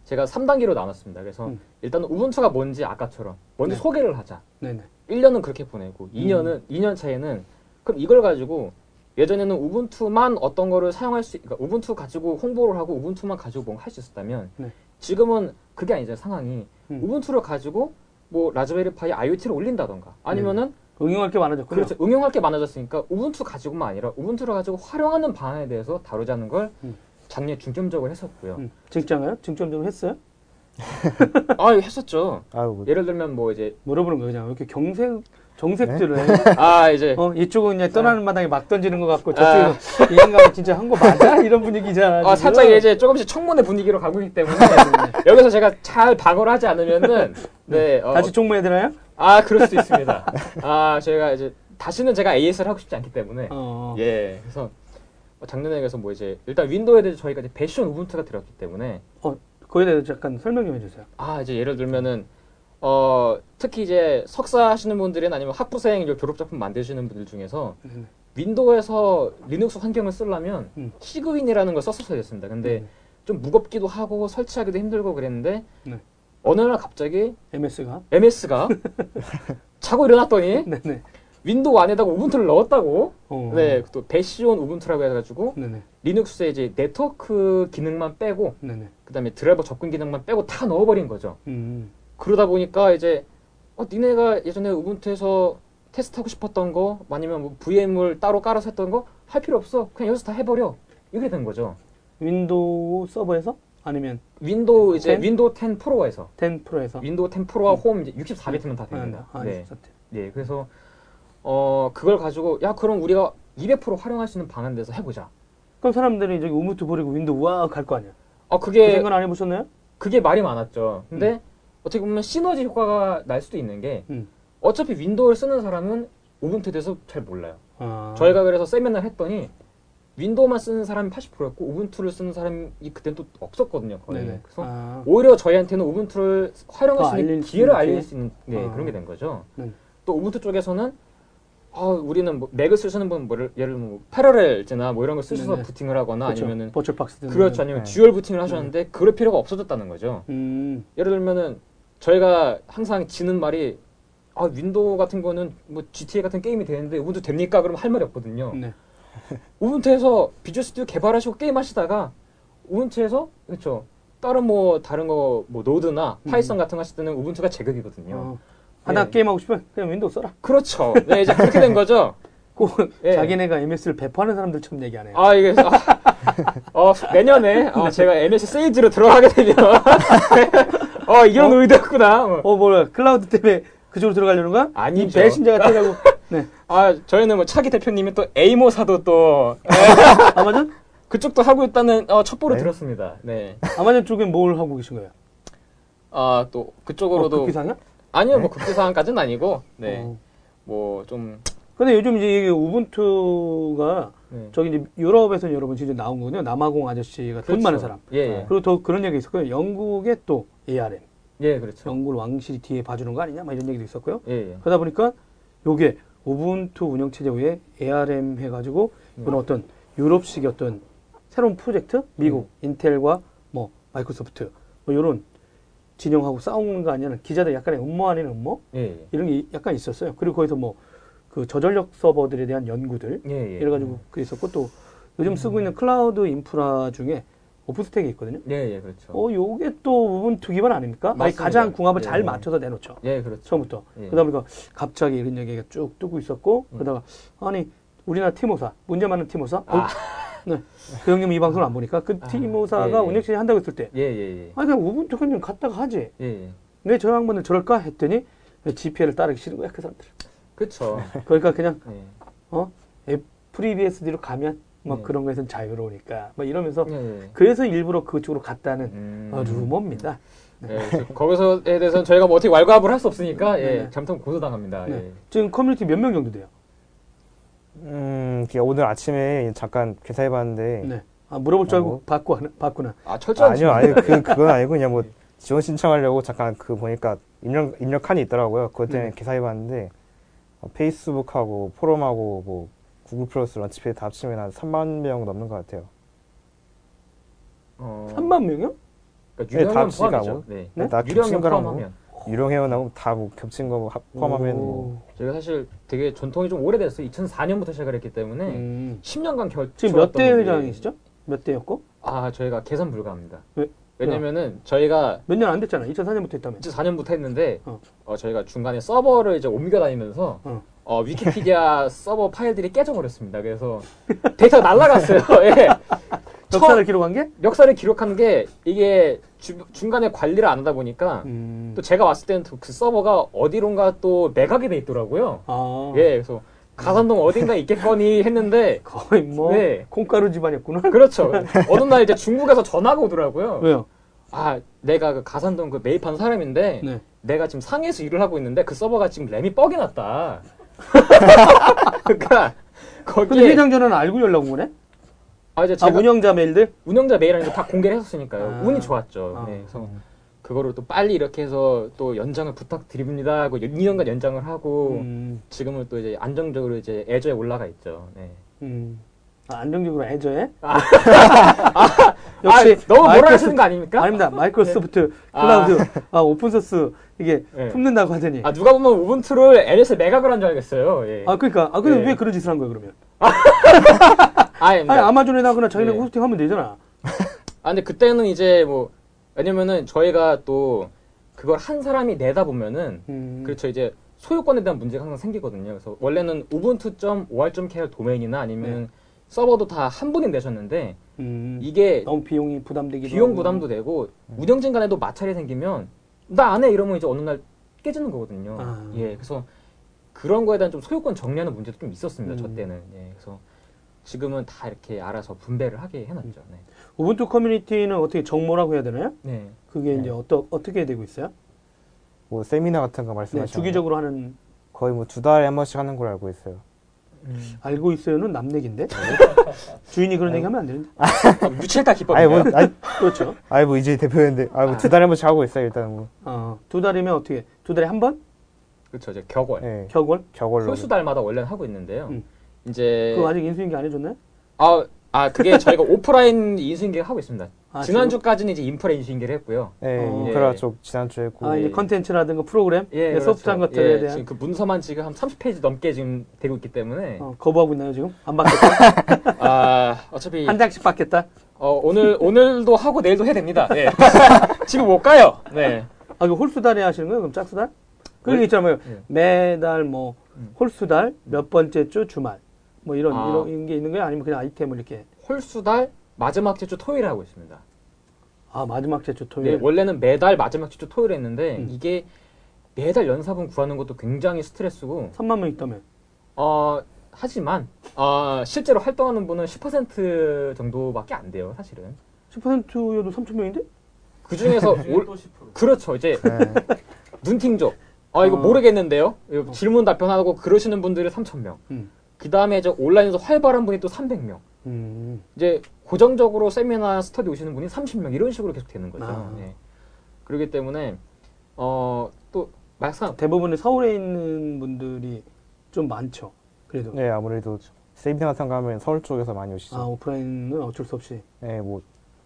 제가 3단계로 나눴습니다. 그래서 일단은 우분투가 뭔지 아까처럼 먼저 네. 소개를 하자. 네네. 1년은 그렇게 보내고 2년 차에는 그럼 이걸 가지고 예전에는 우분투만 어떤 거를 사용할 수, 그러니까 우분투 가지고 홍보를 하고 우분투만 가지고 뭐 할 수 있었다면 네. 지금은 그게 아니잖아요, 상황이. 우분투를 가지고 뭐 라즈베리파이 IoT를 올린다던가 아니면은 응용할 게 많아졌구나. 그렇죠. 응용할 게 많아졌으니까 우분투 가지고만 아니라 우분투를 가지고 활용하는 방안에 대해서 다루자는 걸 작년에 중점적으로 했었고요. 중점적으로 했어요? 아, 했었죠. 아유, 뭐. 예를 들면 뭐 이제 물어보는 거 그냥 이렇게 정색들을 네? 아 이제 이쪽은 이제 떠나는 마당에 막 던지는 것 같고 저쪽은 이 인간은 진짜 한 거 맞아? 이런 분위기잖아. 아 살짝 이제 조금씩 청문회 분위기로 가고 있기 때문에 여기서 제가 잘 방어를 하지 않으면은 네 다시 청문회 되나요? 아 그럴 수도 있습니다. 아 제가 이제 다시는 제가 AS를 하고 싶지 않기 때문에 예 그래서 작년에 그래서 뭐 이제 일단 윈도우에 대해서 저희가 이제 배시온 우분투가 들었기 때문에 거기에 대해서 잠깐 설명 좀 해주세요. 아 이제 예를 들면은 특히 이제 석사 하시는 분들이나 아니면 학부생 졸업작품 만드시는 분들 중에서 윈도우에서 리눅스 환경을 쓰려면 시그윈이라는 걸 썼었어야 됐습니다. 근데 좀 무겁기도 하고 설치하기도 힘들고 그랬는데 어느 날 갑자기 MS가 자고 일어났더니 윈도우 안에다가 우분투를 넣었다고 네, 또 배시온 우분투라고 해가지고 리눅스에 이제 네트워크 기능만 빼고 그 다음에 드라이버 접근 기능만 빼고 다 넣어버린 거죠. 그러다 보니까 이제 니네가 예전에 우분투에서 테스트하고 싶었던 거 아니면 뭐 VM을 따로 깔아서 했던 거 할 필요 없어. 그냥 여기서 다 해버려. 이게 된 거죠. 윈도우 서버에서? 아니면 윈도우 10? 이제 윈도우 10 프로에서 윈도우 10 프로와 홈 이제 64비트면 다 됩니다. 아, 네. 네. 그래서 그걸 가지고 야 그럼 우리가 200% 활용할 수 있는 방안 돼서 해보자. 그럼 사람들이 저기 우분투 버리고 윈도우 와 갈 거 아니야? 아 그게 그 생각 안 해보셨나요? 그게 말이 많았죠. 근데 어떻게 보면 시너지 효과가 날 수도 있는 게 어차피 윈도우를 쓰는 사람은 우분투에 대해서 잘 몰라요. 아. 저희가 그래서 세미나를 했더니 윈도우만 쓰는 사람이 80%였고 우분투를 쓰는 사람이 그때는 또 없었거든요. 거의. 네네. 그래서 오히려 저희한테는 우분투를 활용할 수 있는 기회를 알릴 수 있는 네, 그런 게 된 거죠. 또 우분투 쪽에서는 우리는 뭐 맥을 쓰시는 분은 예를 들면 뭐 패러렐즈나 뭐 이런 걸 쓰셔서 부팅을 하거나 그렇죠. 아니면은 버추얼박스 그렇죠. 아니면 듀얼 부팅을 하셨는데 그럴 필요가 없어졌다는 거죠. 예를 들면은 저희가 항상 지는 말이 윈도우 같은 거는 뭐 GTA 같은 게임이 되는데 우분투 됩니까? 그러면 할 말이 없거든요. 네. 우분투에서 비주얼 스튜디오 개발하시고 게임 하시다가 우분투에서 그렇죠. 다른 거 뭐 노드나 파이썬 같은 거 하실 때는 우분투가 제격이거든요. 하나 게임하고 싶으면 그냥 윈도우 써라. 그렇죠. 네, 이제 그렇게 된 거죠. 자기네가 MS를 배포하는 사람들 처럼 얘기하네요. 아, 이게 내년에 제가 MS 세일즈로 들어가게 되면 이런 의도였구나. 뭐야. 클라우드 때문에 그쪽으로 들어가려는 거야? 아니죠. 이 배신자가 되라고. 네. 아, 저희는 뭐 차기 대표님이 또 에이모사도 또 아마존 그쪽도 하고 있다는 첩보를 들었습니다. 네. 아마존 쪽엔 뭘 하고 계신 거예요? 아, 또 그쪽으로도 급기사냐? 아니요. 뭐 급기사항까지는 아니고. 네. 뭐 좀 근데 요즘 이제 이게 우분투가 네. 저기 이제 유럽에서는 여러분 진짜 나온 거거든요. 남아공 아저씨가 그렇죠. 돈 많은 사람. 예, 예. 그리고 더 그런 얘기 있었고요. 영국의 또 ARM. 예, 그렇죠. 영국을 왕실이 뒤에 봐주는 거 아니냐? 막 이런 얘기도 있었고요. 예, 예. 그러다 보니까 요게 우분투 운영체제 위에 ARM 해가지고 이런 어떤 유럽식 어떤 새로운 프로젝트? 미국, 인텔과 뭐 마이크로소프트 뭐 요런 진영하고 싸우는 거 아니냐는 기자들 약간의 음모 아닌 음모? 예, 예. 이런 게 약간 있었어요. 그리고 거기서 뭐 그 저전력 서버들에 대한 연구들 예, 예. 이래가지고 그랬었고 또 요즘 쓰고 있는 클라우드 인프라 중에 오픈스택이 있거든요. 예, 예, 그렇죠. 요게 또 우분투 기반 아닙니까? 아니, 가장 궁합을 예, 잘 맞춰서 내놓죠. 예, 그렇죠. 처음부터. 예. 그러다 보니까 갑자기 이런 얘기가 쭉 뜨고 있었고, 그러다가 아니 우리나라 티모사 문제 많은 티모사. 아. 네. 그 형님 이 방송을 안 보니까 그 티모사가 예, 예. 운영체제 한다고 했을 때, 예, 예, 예. 아니 그냥 우분투 그냥 갔다가 하지. 예, 예. 왜 저 양반들 저럴까 했더니 GPL을 따르기 싫은 거야 그 사람들. 그렇죠. 그러니까 그냥 예. FreeBSD로 가면 막 예. 그런 거에선 자유로우니까 막 이러면서 예. 그래서 일부러 그쪽으로 갔다는 루머입니다. 예. 거기서에 대해서는 저희가 뭐 어떻게 왈가불 할 수 없으니까 예. 잠깐 고소당합니다. 네. 예. 지금 커뮤니티 몇 명 정도 돼요? 오늘 아침에 잠깐 계산해봤는데 네. 아, 물어볼 줄 알고 뭐. 봤구나. 아 철저한 아니요, 아니요. 그건 아니고 그냥 뭐 지원 신청하려고 잠깐 그 보니까 입력 칸이 있더라고요. 그것 때문에 계산해봤는데. 페이스북하고 포럼하고 뭐 구글 플러스 런치페이 다 합치면 한 3만 명 넘는 것 같아요. 3만 명이요? 그러니까 네, 다 합치고 네. 네? 다 겹친 거랑 포함하면. 유령 회원하고 다 뭐 겹친 거 포함하면 뭐. 저희가 사실 되게 전통이 좀 오래됐어요. 2004년부터 시작을 했기 때문에 10년간 지금 몇 대 회장이시죠? 몇 대였고? 아 저희가 계산 불가합니다. 왜? 왜냐면은 저희가 몇 년 안 됐잖아. 2004년부터 했다며. 2004년부터 했는데 저희가 중간에 서버를 이제 옮겨 다니면서 위키피디아 서버 파일들이 깨져버렸습니다. 그래서 데이터가 날라갔어요. 예. 역사를 기록한 게? 역사를 기록한 게 이게 중간에 관리를 안 하다 보니까 또 제가 왔을 때는 그 서버가 어디론가 또 매각이 돼 있더라고요. 아. 예, 그래서 가산동 어딘가 있겠거니 했는데 거의 뭐 네. 콩가루 집안이었구나. 그렇죠. 어느 날 이제 중국에서 전화가 오더라고요. 왜요? 아 내가 그 가산동 그 매입한 사람인데 네. 내가 지금 상해에서 일을 하고 있는데 그 서버가 지금 램이 뻑이 났다. 그러니까 거기에 회장 전화는 알고 연락 온 거네? 아 이제 제가 운영자 메일들? 운영자 메일 아니고 다 공개를 했었으니까요. 운이 좋았죠. 네, 그래서 그거를 또 빨리 이렇게 해서 또 연장을 부탁드립니다 하고 2년간 연장을 하고 지금은 또 이제 안정적으로 이제 애저에 올라가 있죠. 네. 아, 안정적으로 애저에? 아. 역시 너무 뭐라 하시는 거 아닙니까? 아닙니다. 마이크로소프트, 네. 클라우드, 오픈소스 이게 네. 품는다고 하더니 아 누가 보면 우분투를 LS에 매각을 한 줄 알겠어요. 예. 아 그러니까 아 근데 예. 왜 그런 짓을 한 거야 그러면? 아니 아마존에다 그냥 자기네 예. 호스팅하면 되잖아. 아 근데 그때는 이제 뭐 왜냐면은 저희가 또 그걸 한 사람이 내다 보면은 그렇죠 이제 소유권에 대한 문제가 항상 생기거든요. 그래서 원래는 ubuntu.or.kr 도메인이나 아니면 네. 서버도 다 한 분이 내셨는데 이게 너무 비용이 부담되기도 비용 부담도 되고 운영진 간에도 마찰이 생기면 나 안 해 이러면 이제 어느 날 깨지는 거거든요. 아. 예, 그래서 그런 거에 대한 좀 소유권 정리하는 문제도 좀 있었습니다. 저 때는 예, 그래서 지금은 다 이렇게 알아서 분배를 하게 해놨죠. 네. 우분투 커뮤니티는 어떻게 정모라고 해야 되나요? 네. 그게 네. 이제 어떻게 되고 있어요? 뭐 세미나 같은 거 말씀하시는 네, 주기적으로 하는 거의 뭐 2달에 한 번씩 하는 걸 알고 있어요. 알고 있어요는 남내기인데 주인이 그런 얘기하면 안 되는데 유체가 기법이에요. 뭐, 그렇죠. 아니 뭐 이제 대표인데 뭐 2달에 한 번씩 하고 있어요 일단 뭐. 2달이면 어떻게? 2달에 한 번? 그렇죠. 이제 격월. 네. 격월로. 홀수달마다 원래는 하고 있는데요. 이제 그거 아직 인수인계 안 해줬나요? 그게 저희가 오프라인 인수인계를 하고 있습니다. 지난주까지는 이제 인프라 인수인계를 했고요. 네, 인프라 쪽 지난주에 했고. 이제 컨텐츠라든가 프로그램, 예, 소프트한 그렇죠. 것들에 대한. 지금 그 문서만 지금 한 30페이지 넘게 지금 되고 있기 때문에. 거부하고 있나요 지금? 안 받겠다. 어차피 한 장씩 받겠다. 오늘도 하고 내일도 해야 됩니다. 네. 지금 못 가요. 네. 아, 그 홀수달에 하시는 거예요? 그럼 짝수달? 그게 있잖아요. 네. 매달 뭐 홀수달 몇 번째 주 주말. 뭐 이런 게 있는 거예요? 아니면 그냥 아이템을 이렇게? 홀수달 마지막 제주 토요일에 하고 있습니다. 아 마지막 제주 토요일? 네, 원래는 매달 마지막 제주 토요일에 했는데 이게 매달 연사분 구하는 것도 굉장히 스트레스고 3만 명 있다며? 하지만 실제로 활동하는 분은 10% 정도밖에 안 돼요 사실은. 10%여도 3,000명인데? 그 중에서 그렇죠 이제 눈팅족 아 이거 모르겠는데요. 이거 질문 답변하고 그러시는 분들이 3,000명. 그 다음에 저 온라인에서 활발한 분이 또 300명. 이제 고정적으로 세미나 스터디 오시는 분이 30명 이런 식으로 계속 되는 거죠. 아. 네. 그렇기 때문에 또 막상 대부분의 서울에 있는 분들이 좀 많죠. 그래도. 네, 아무래도 세미나 같은 거 하면 서울 쪽에서 많이 오시죠. 아, 오프라인은 어쩔 수 없이. 네, 뭐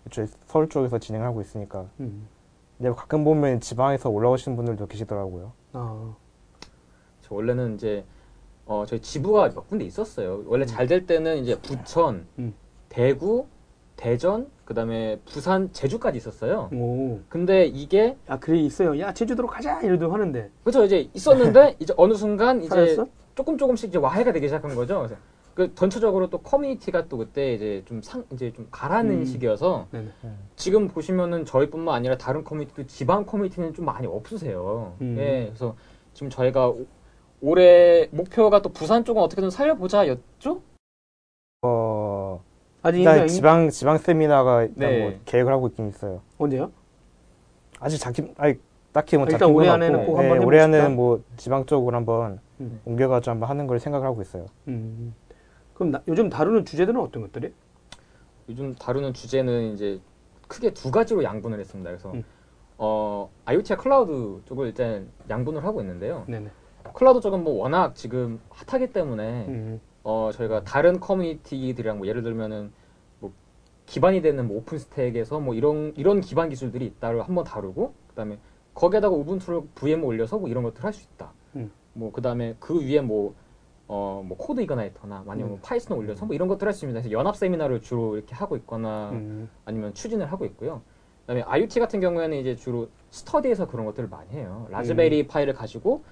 애초에 서울 쪽에서 진행하고 있으니까. 근데 가끔 보면 지방에서 올라오시는 분들도 계시더라고요. 아. 저 원래는 이제 저희 지부가 몇 군데 있었어요. 원래 잘 될 때는 이제 부천, 대구, 대전, 그 다음에 부산, 제주까지 있었어요. 오. 근데 이게. 아, 그래, 있어요. 야, 제주도로 가자! 이러도 하는데. 그쵸, 이제 있었는데, 이제 어느 순간, 이제 살았어? 조금씩 이제 와해가 되기 시작한 거죠. 그래서 그 전체적으로 또 커뮤니티가 또 그때 이제 좀 가라는 시기여서. 네네. 지금 보시면은 저희뿐만 아니라 다른 커뮤니티도 지방 커뮤니티는 좀 많이 없으세요. 예, 그래서 지금 저희가 올해 목표가 또 부산 쪽은 어떻게든 살려보자 였죠? 아직 일단 지방 세미나가 일단 네. 뭐 계획을 하고 있긴 있어요. 언제요? 아직 딱히 뭐 일단 올해 안에는 꼭 한번 올해 안에는 뭐 지방 쪽으로 한번 옮겨가지고 한번 하는 걸 생각을 하고 있어요. 그럼 요즘 다루는 주제들은 어떤 것들이? 요즘 다루는 주제는 이제 크게 두 가지로 양분을 했습니다. 그래서 IoT와 클라우드 쪽을 일단 양분을 하고 있는데요. 네네. 클라우드 쪽은 뭐 워낙 지금 핫하기 때문에 저희가 다른 커뮤니티들이랑 뭐 예를 들면은 뭐 기반이 되는 뭐 오픈스택에서 뭐 이런 기반 기술들이 있다를 한번 다루고 그다음에 거기에다가 우분투를 VM 올려서 뭐 이런 것들을 할 수 있다. 뭐 그다음에 그 위에 뭐 코드 이그나이터나 아니면 뭐 파이썬 올려서 뭐 이런 것들을 할 수 있습니다. 그래서 연합 세미나를 주로 이렇게 하고 있거나 아니면 추진을 하고 있고요. 그다음에 IoT 같은 경우에는 이제 주로 스터디에서 그런 것들을 많이 해요. 라즈베리 파이를 가지고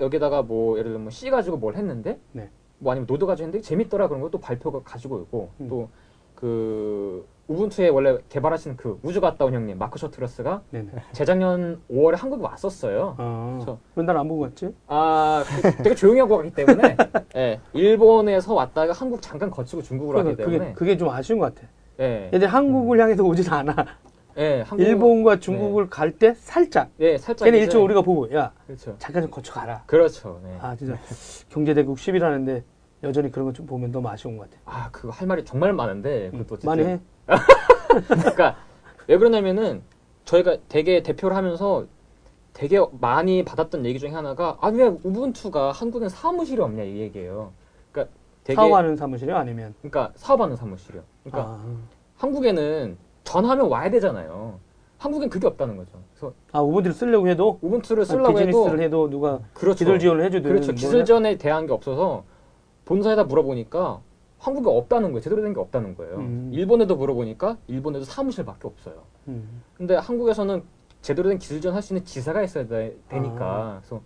여기다가 뭐 예를 들면 C 가지고 뭘 했는데 네. 뭐 아니면 노드 가지고 했는데 재밌더라 그런 것도 발표가 가지고 있고 또 그 우분투에 원래 개발하시는 그 우주 갔다 온 형님 마크 셔틀러스가 네네. 재작년 5월에 한국에 왔었어요. 왜 날 안 보고 왔지? 아 되게 조용히 하고 갔기 때문에 예, 일본에서 왔다가 한국 잠깐 거치고 중국으로 왔기 때문에 그게 좀 아쉬운 것 같아. 예. 얘들 한국을 향해서 오진 않아. 예, 한국, 일본과 중국을 네. 갈 때 살짝. 예, 살짝. 걔네 일찍 우리가 보고, 야, 그렇죠. 잠깐 좀 거쳐가라. 그렇죠. 네. 아, 진짜. 경제대국 10이라는데, 여전히 그런 거 좀 보면 너무 아쉬운 것 같아. 아, 그거 할 말이 정말 많은데, 그것도 어쨌든. 많이 해. 그러니까, 왜 그러냐면은, 저희가 되게 대표를 하면서 되게 많이 받았던 얘기 중에 하나가, 아니, 왜 우분투가 한국엔 사무실이 없냐, 이 얘기예요. 그러니까, 되게. 사업하는 사무실이요? 아니면? 그러니까, 사업하는 사무실이요. 그러니까, 한국에는, 전화하면 와야 되잖아요. 한국엔 그게 없다는 거죠. 그래서 우분투를 쓰려고 해도 우분투를 쓰려고 비즈니스를 해도 누가 그렇죠. 기술 지원을 해줘도 그렇죠. 기술 지원에 대한 게 없어서 본사에다 물어보니까 한국에 없다는 거예요. 제대로 된 게 없다는 거예요. 일본에도 물어보니까 일본에도 사무실밖에 없어요. 근데 한국에서는 제대로 된 기술 지원 할 수 있는 지사가 있어야 되니까 그래서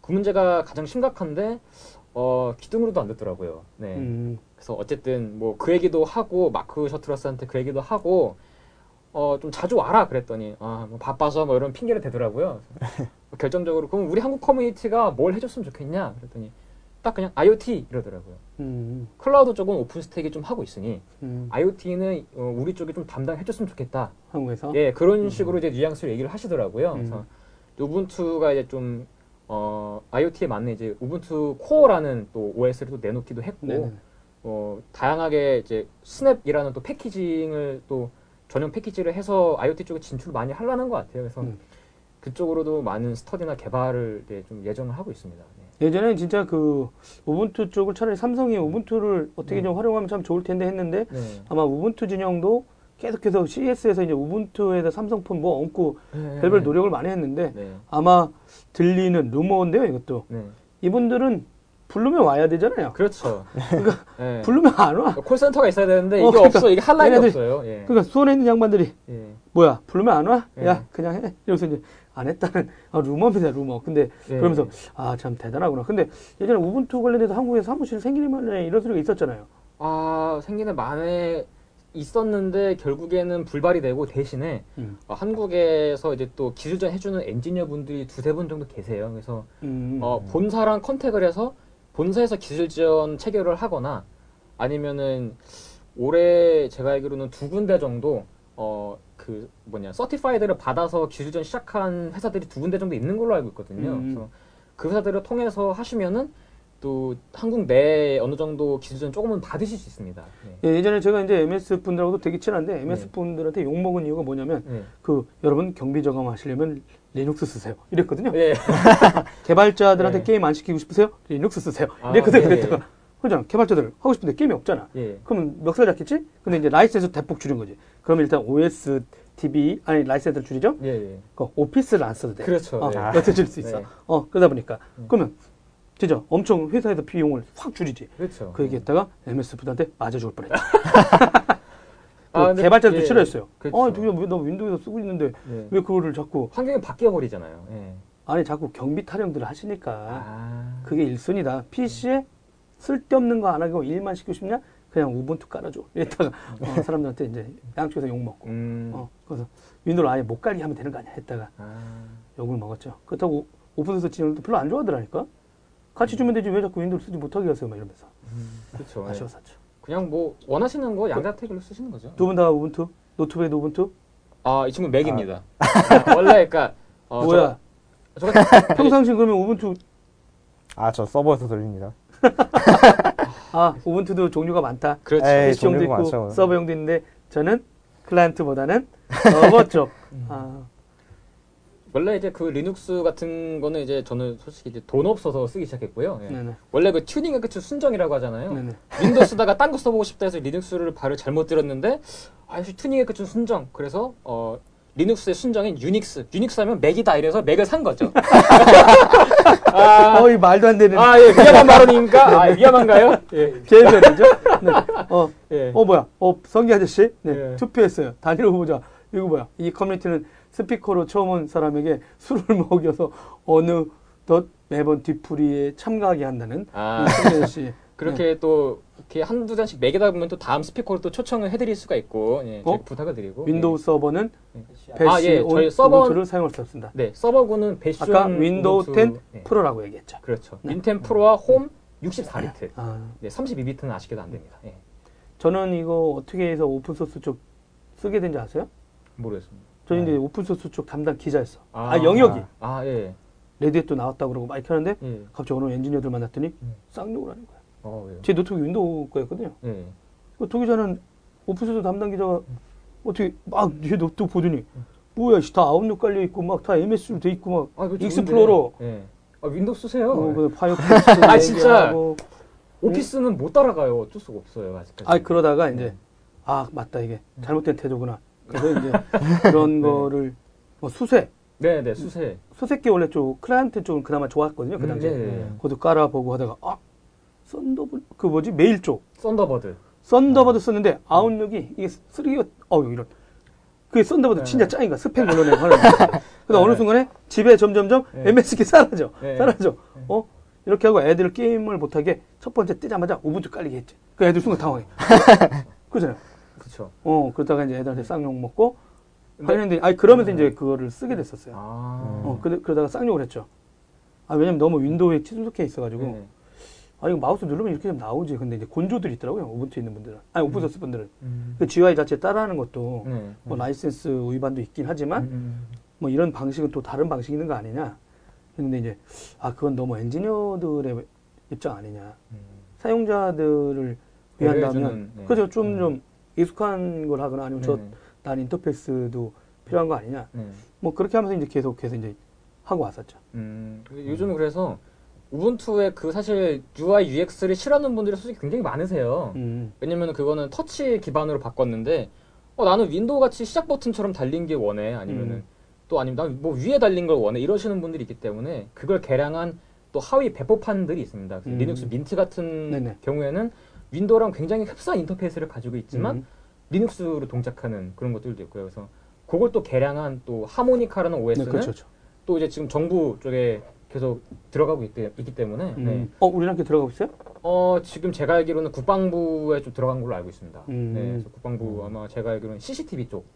그 문제가 가장 심각한데 기둥으로도 안 됐더라고요. 네. 그래서 어쨌든 뭐 그 얘기도 하고 마크 셔틀러스한테 그 얘기도 하고. 좀 자주 와라 그랬더니 뭐 바빠서 뭐 이런 핑계를 대더라고요. 결정적으로 그럼 우리 한국 커뮤니티가 뭘 해줬으면 좋겠냐 그랬더니 딱 그냥 IoT 이러더라고요. 클라우드 쪽은 오픈스택이 좀 하고 있으니 IoT는 우리 쪽이 좀 담당해줬으면 좋겠다. 한국에서? 예, 그런 식으로 이제 뉘앙스를 얘기를 하시더라고요. 그래서 우분투가 이제 좀 IoT에 맞는 이제 우분투 코어라는 또 OS를 또 내놓기도 했고 다양하게 이제 스냅이라는 또 패키징을 또 전용 패키지를 해서 IoT 쪽에 진출을 많이 하려는 것 같아요. 그래서 그쪽으로도 많은 스터디나 개발을 네, 좀 예정을 하고 있습니다. 네. 예전에 진짜 그 우분투 쪽을 차라리 삼성이 우분투를 어떻게 좀 활용하면 참 좋을 텐데 했는데 아마 우분투 진영도 계속해서 CES에서 이제 우분투에다 삼성폰 뭐 얹고 별별 노력을 많이 했는데 아마 들리는 루머인데요, 이것도. 네. 이분들은 부르면 와야 되잖아요. 그렇죠. 그러니까 네. 부르면 안 와. 콜센터가 있어야 되는데 이게 그러니까 없어. 이게 할 라인이 없어요. 예. 그러니까 수원에 있는 양반들이 뭐야 부르면 안 와? 야 그냥 해. 이러면서 이제 안 했다는 루머입니다. 루머. 근데 그러면서 참 대단하구나. 근데 예전에 우분투 관련해서 한국에 사무실 생기는 만에 이런 소리가 있었잖아요. 아 생기는 만에 있었는데 결국에는 불발이 되고 대신에 한국에서 이제 또 기술전 해주는 엔지니어분들이 두세 분 정도 계세요. 그래서 본사랑 컨택을 해서 본사에서 기술 지원 체결을 하거나 아니면은 올해 제가 알기로는 2군데 정도 서티파이드를 받아서 기술 지원 시작한 회사들이 2군데 정도 있는 걸로 알고 있거든요. 그래서 그 회사들을 통해서 하시면은 또 한국 내 어느 정도 기술은 조금은 받으실 수 있습니다. 네. 예, 예전에 제가 이제 MS 분들하고도 되게 친한데 MS 분들한테 욕 먹은 이유가 뭐냐면 그 여러분 경비 저감하시려면 리눅스 쓰세요. 이랬거든요. 예. 개발자들한테 게임 안 시키고 싶으세요? 리눅스 쓰세요. 이랬거든요. 그랬다가 그러잖아. 개발자들 하고 싶은데 게임이 없잖아. 그럼 멱살 잡겠지? 근데 이제 라이센스 대폭 줄인 거지. 그럼 일단 OS TV 아니 라이센스를 줄이죠. 오피스를 안 써도 돼. 그렇죠. 여태 줄 수 있어. 그러다 보니까 그러면. 진짜 엄청 회사에서 비용을 확 줄이지. 그렇죠. 그 얘기했다가 MS분한테 맞아 죽을 뻔했다. 개발자도 싫어했어요. 그렇죠. 나 윈도우에서 쓰고 있는데 왜 그거를 자꾸 환경이 바뀌어버리잖아요. 아니 자꾸 경비 타령들을 하시니까 그게 일순이다. PC에 쓸데없는 거 안 하고 일만 시키고 싶냐? 그냥 우분투 깔아줘. 이랬다가 사람들한테 이제 양쪽에서 욕 먹고. 그래서 윈도우를 아예 못 깔게 하면 되는 거 아니야? 했다가 욕을 먹었죠. 그렇다고 오픈소스 진영도 별로 안 좋아하더라니까. 같이 주면 되지 왜 자꾸 윈도우를 쓰지 못하게 하세요 막 이러면서 그렇죠. 아쉬워서 샀죠. 그냥 뭐 원하시는 거 양자택일로 쓰시는 거죠. 두 분 다 우분투? 노트북에도 우분투? 아, 이 친구 맥입니다. 원래 그러니까 뭐야? 저 평상시 그러면 우분투? 아, 저 서버에서 돌립니다. 아, 우분투도 종류가 많다. 그렇죠. PC용도 있고 많죠. 서버용도 있는데 저는 클라이언트보다는 서버 쪽. 원래 이제 그 리눅스 같은 거는 이제 저는 솔직히 이제 돈 없어서 쓰기 시작했고요. 원래 그 튜닝의 끝은 순정이라고 하잖아요. 윈도우 쓰다가 딴 거 써보고 싶다 해서 리눅스를 발을 잘못 들었는데, 역시 튜닝의 끝은 순정. 그래서, 리눅스의 순정인 유닉스. 유닉스 하면 맥이다. 이래서 맥을 산 거죠. 거의 말도 안 되는. 위험한 발언인가? 위험한가요? 개인별이죠? 성기 아저씨? 투표했어요. 단일 후보자. 이거 뭐야? 이 커뮤니티는 스피커로 처음 온 사람에게 술을 먹여서 어느덧 매번 뒤풀이에 참가하게 한다는 이승현 씨. 그렇게 또 이렇게 한두 잔씩 먹이다 보면 또 다음 스피커로 또 초청을 해드릴 수가 있고 부탁을 드리고. 윈도우 서버는 배시 저희 서버를 사용할 수 없습니다. 네, 서버군은 배시 아까 윈도우 10 프로라고 얘기했죠. 그렇죠. 윈10 프로와 홈 64비트, 32비트는 아쉽게도 안 됩니다. 저는 이거 어떻게 해서 오픈소스 쪽 쓰게 된지 아세요? 모르겠습니다. 저는 이제 오픈소스 쪽 담당 기자였어. 영역이. 레드에 또 나왔다고 그러고 막 이렇게 하는데, 갑자기 어느 엔지니어들 만났더니, 쌍욕을 하는 거야. 제 노트북이 윈도우 거였거든요. 도 기자는 오픈소스 담당 기자가 어떻게 막 제 노트북 보더니, 뭐야, 다 아웃룩 깔려있고, 막 다 MS로 돼있고, 막 익스플로러. 윈도우 쓰세요. 파이어프렉스. 진짜. 오피스는 못 따라가요. 어쩔 수가 없어요, 아직까지. 그러다가 이제, 맞다, 이게. 잘못된 태도구나. 그래서 이제 그런 거를 수세. 네네 수세. 수세께 원래 좀 클라이언트 쪽은 그나마 좋았거든요. 그 당시에. 그것도 깔아보고 하다가 썬더버드 그 뭐지 메일 쪽. 썬더버드 썼는데 아웃룩이 이게 쓰레기가 이런. 그게 썬더버드 진짜 짱인가 스팸 걸러내고 하는. 그래서 어느 순간에 집에 점점점 MSK 사라져. 이렇게 하고 애들 게임을 못하게 첫 번째 뜨자마자 우분투 깔리게 했지. 그 애들 순간 당황해. 그잖아요. 그렇죠. 그러다가 이제 애들한테 쌍욕 먹고 하는데 그러면서 이제 그거를 쓰게 됐었어요. 그러다가 쌍욕을 했죠. 왜냐면 너무 윈도우에 친숙해 있어가지고 이거 마우스 누르면 이렇게 좀 나오지. 근데 이제 곤조들이 있더라고요. 오픈소스 있는 분들은 오픈소스 분들은 그 GUI 자체 따라하는 것도 라이센스 위반도 있긴 하지만 이런 방식은 또 다른 방식이 있는 거 아니냐. 근데 이제 그건 너무 엔지니어들의 입장 아니냐. 사용자들을 위한다면 그죠 좀 익숙한 걸 하거나 아니면 난 인터페이스도 필요한 거 아니냐. 뭐 그렇게 하면서 이제 계속해서 이제 하고 왔었죠. 요즘은 그래서 우분투의 그 사실 UI, UX를 싫어하는 분들이 솔직히 굉장히 많으세요. 왜냐면 그거는 터치 기반으로 바꿨는데 나는 윈도우 같이 시작 버튼처럼 달린 게 원해. 아니면은 또 아니면 난 뭐 위에 달린 걸 원해. 이러시는 분들이 있기 때문에 그걸 개량한 또 하위 배포판들이 있습니다. 리눅스 민트 같은 경우에는 윈도우랑 굉장히 흡사한 인터페이스를 가지고 있지만 리눅스로 동작하는 그런 것들도 있고요. 그래서 그걸 또 개량한 또 하모니카라는 OS는 또 이제 지금 정부 쪽에 계속 들어가고 있기 때문에 우리랑 이렇게 들어가고 있어요? 지금 제가 알기로는 국방부에 좀 들어간 걸로 알고 있습니다. 그래서 국방부 아마 제가 알기로는 CCTV 쪽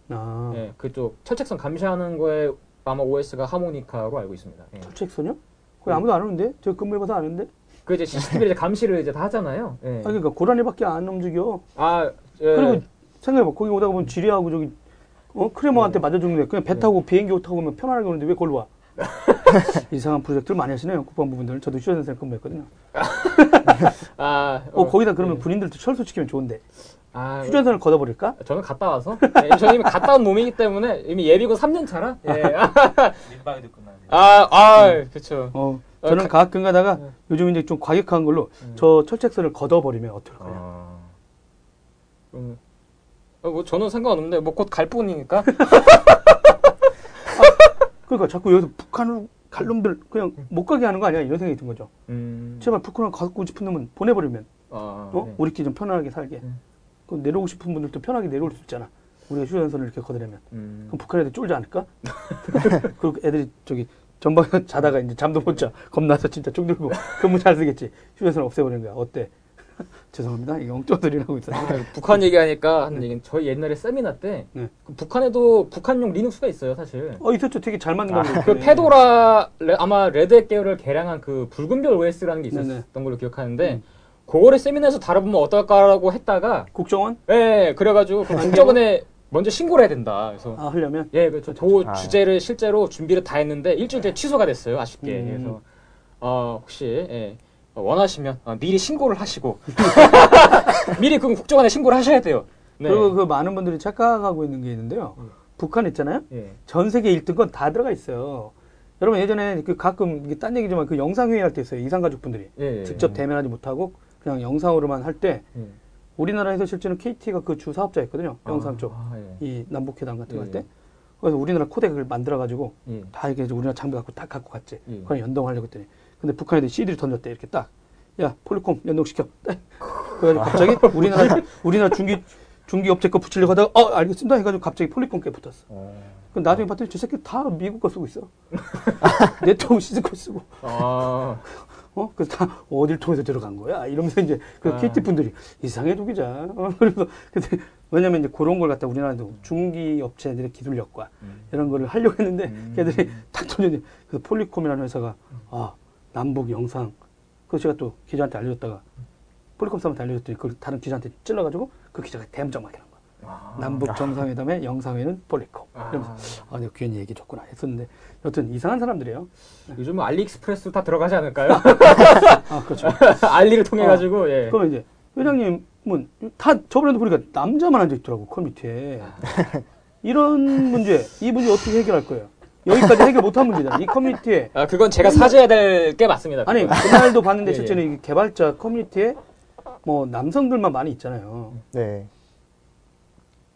그쪽 철책선 감시하는 거에 아마 OS가 하모니카로 알고 있습니다. 철책선이요? 거의 아무도 안 오는데? 제가 근무해봐서 아는데? 그 이제 CCTV 감시를 이제 다 하잖아요. 그러니까 고라니밖에 안 움직여. 그리고 생각해봐. 거기 오다가 보면 지리하고 저기 크레머한테 맞아 죽는데 그냥 배 타고 비행기 타고 오면 편안하게 오는데 왜 걸로 와? 이상한 프로젝트를 많이 하시네요. 국방부분들은. 저도 휴전선생 근무했거든요. 거기다 그러면 네. 군인들도 철수시키면 좋은데. 휴전선을 걷어버릴까? 저는 갔다 와서. 네, 저는 이미 갔다 온 몸이기 때문에 이미 예비군 3년 차라. 예. 민방위도 끝나네. 그렇죠. 저는 가끔 가다가 네. 요즘 이제 좀 과격한 걸로 저 철책선을 걷어버리면 어떨까요? 뭐 저는 상관없는데 뭐 곧 갈 뿐이니까. 그러니까 자꾸 여기서 북한으로 갈 놈들 그냥 못 가게 하는 거 아니야? 이런 생각이 든 거죠. 제발 북한으로 가고 싶은 놈은 보내버리면 네. 우리끼리 좀 편안하게 살게. 그럼 내려오고 싶은 분들도 편하게 내려올 수 있잖아. 우리가 휴전선을 이렇게 거들려면 그럼 북한 애들 쫄지 않을까? 그리고 애들이 저기 전방에서 자다가 이제 잠도 못 자. 겁나서 진짜 쭉 들고 근무 잘 쓰겠지. 휴전선 없애버리는 거야. 어때? 죄송합니다. 이게 엉쩌들이라고 있어요. 북한 얘기하니까 하는 얘기는 저희 옛날에 세미나 때 네. 그 북한에도 북한용 리눅스가 있어요, 사실. 있었죠. 되게 잘 만든 걸로. 그 페도라 아마 레드 계열을 개량한 그 붉은별 OS라는 게 있었던 네네. 걸로 기억하는데 그거를 세미나에서 다뤄보면 어떨까라고 했다가 국정원? 네, 그래가지고 국정원에 먼저 신고를 해야 된다. 그래서 하려면 예, 그래서 그 주제를 실제로 준비를 다 했는데 일주일째 취소가 됐어요, 아쉽게. 그래서 혹시 예. 원하시면 미리 신고를 하시고 미리 그럼 국정원에 신고를 하셔야 돼요. 네. 그리고 그 많은 분들이 착각하고 있는 게 있는데요. 북한 있잖아요. 예. 전 세계 1등권 다 들어가 있어요. 여러분 예전에 그 가끔 딴 얘기지만 그 영상 회의할 때 있어요. 이산가족분들이 직접 대면하지 못하고 그냥 영상으로만 할 때 우리나라에서 실제는 KT가 그 주 사업자였거든요. 영상 쪽 이 남북회담 같은 거 할 때. 그래서 우리나라 코덱을 만들어 가지고 다 이게 우리나라 장비 갖고 다 갖고 갔지. 그걸 연동하려고 했더니. 근데 북한에다 CD를 던졌대 이렇게 딱. 야 폴리콤 연동시켜. 그래가지고 갑자기 우리나라 중기 업체 거 붙이려고 하다가 알겠습니다 해가지고 갑자기 폴리콤 게 붙었어. 그럼 나중에 봤더니 저 새끼 다 미국 거 쓰고 있어. 네트워크 시즌 거 쓰고. 그래서 다 어딜 통해서 들어간 거야? 이러면서 이제 그 KT 분들이 이상해 두 기자. 그래서 근데 왜냐면 이제 그런 걸 갖다 우리나라도 중기 업체들의 기술력과 이런 거를 하려고 했는데 걔들이 탁 던졌는데 그래서 폴리콤이라는 회사가 남북 영상 그거 제가 또 기자한테 알려줬다가 폴리콤 사람한테 알려줬더니 그걸 다른 기자한테 찔러가지고 그 기자가 대문짝막이 한 거야. 남북 정상회담의 영상회는 폴리콤 이러면서 내가 괜히 얘기 줬구나 했었는데 여튼 이상한 사람들이에요. 요즘은 알리익스프레스 다 들어가지 않을까요? 그렇죠. 알리를 통해가지고 그럼 이제 회장님은 다 저번에도 보니까 남자만 앉아있더라고 커뮤니티에. 이런 문제 이 문제 어떻게 해결할 거예요? 여기까지 해결 못한 문제잖아. 이 커뮤니티에. 그건 제가 사죄해야 될 게 맞습니다. 그건. 아니, 그날도 봤는데 실제는 이 개발자 커뮤니티에 뭐 남성들만 많이 있잖아요. 네.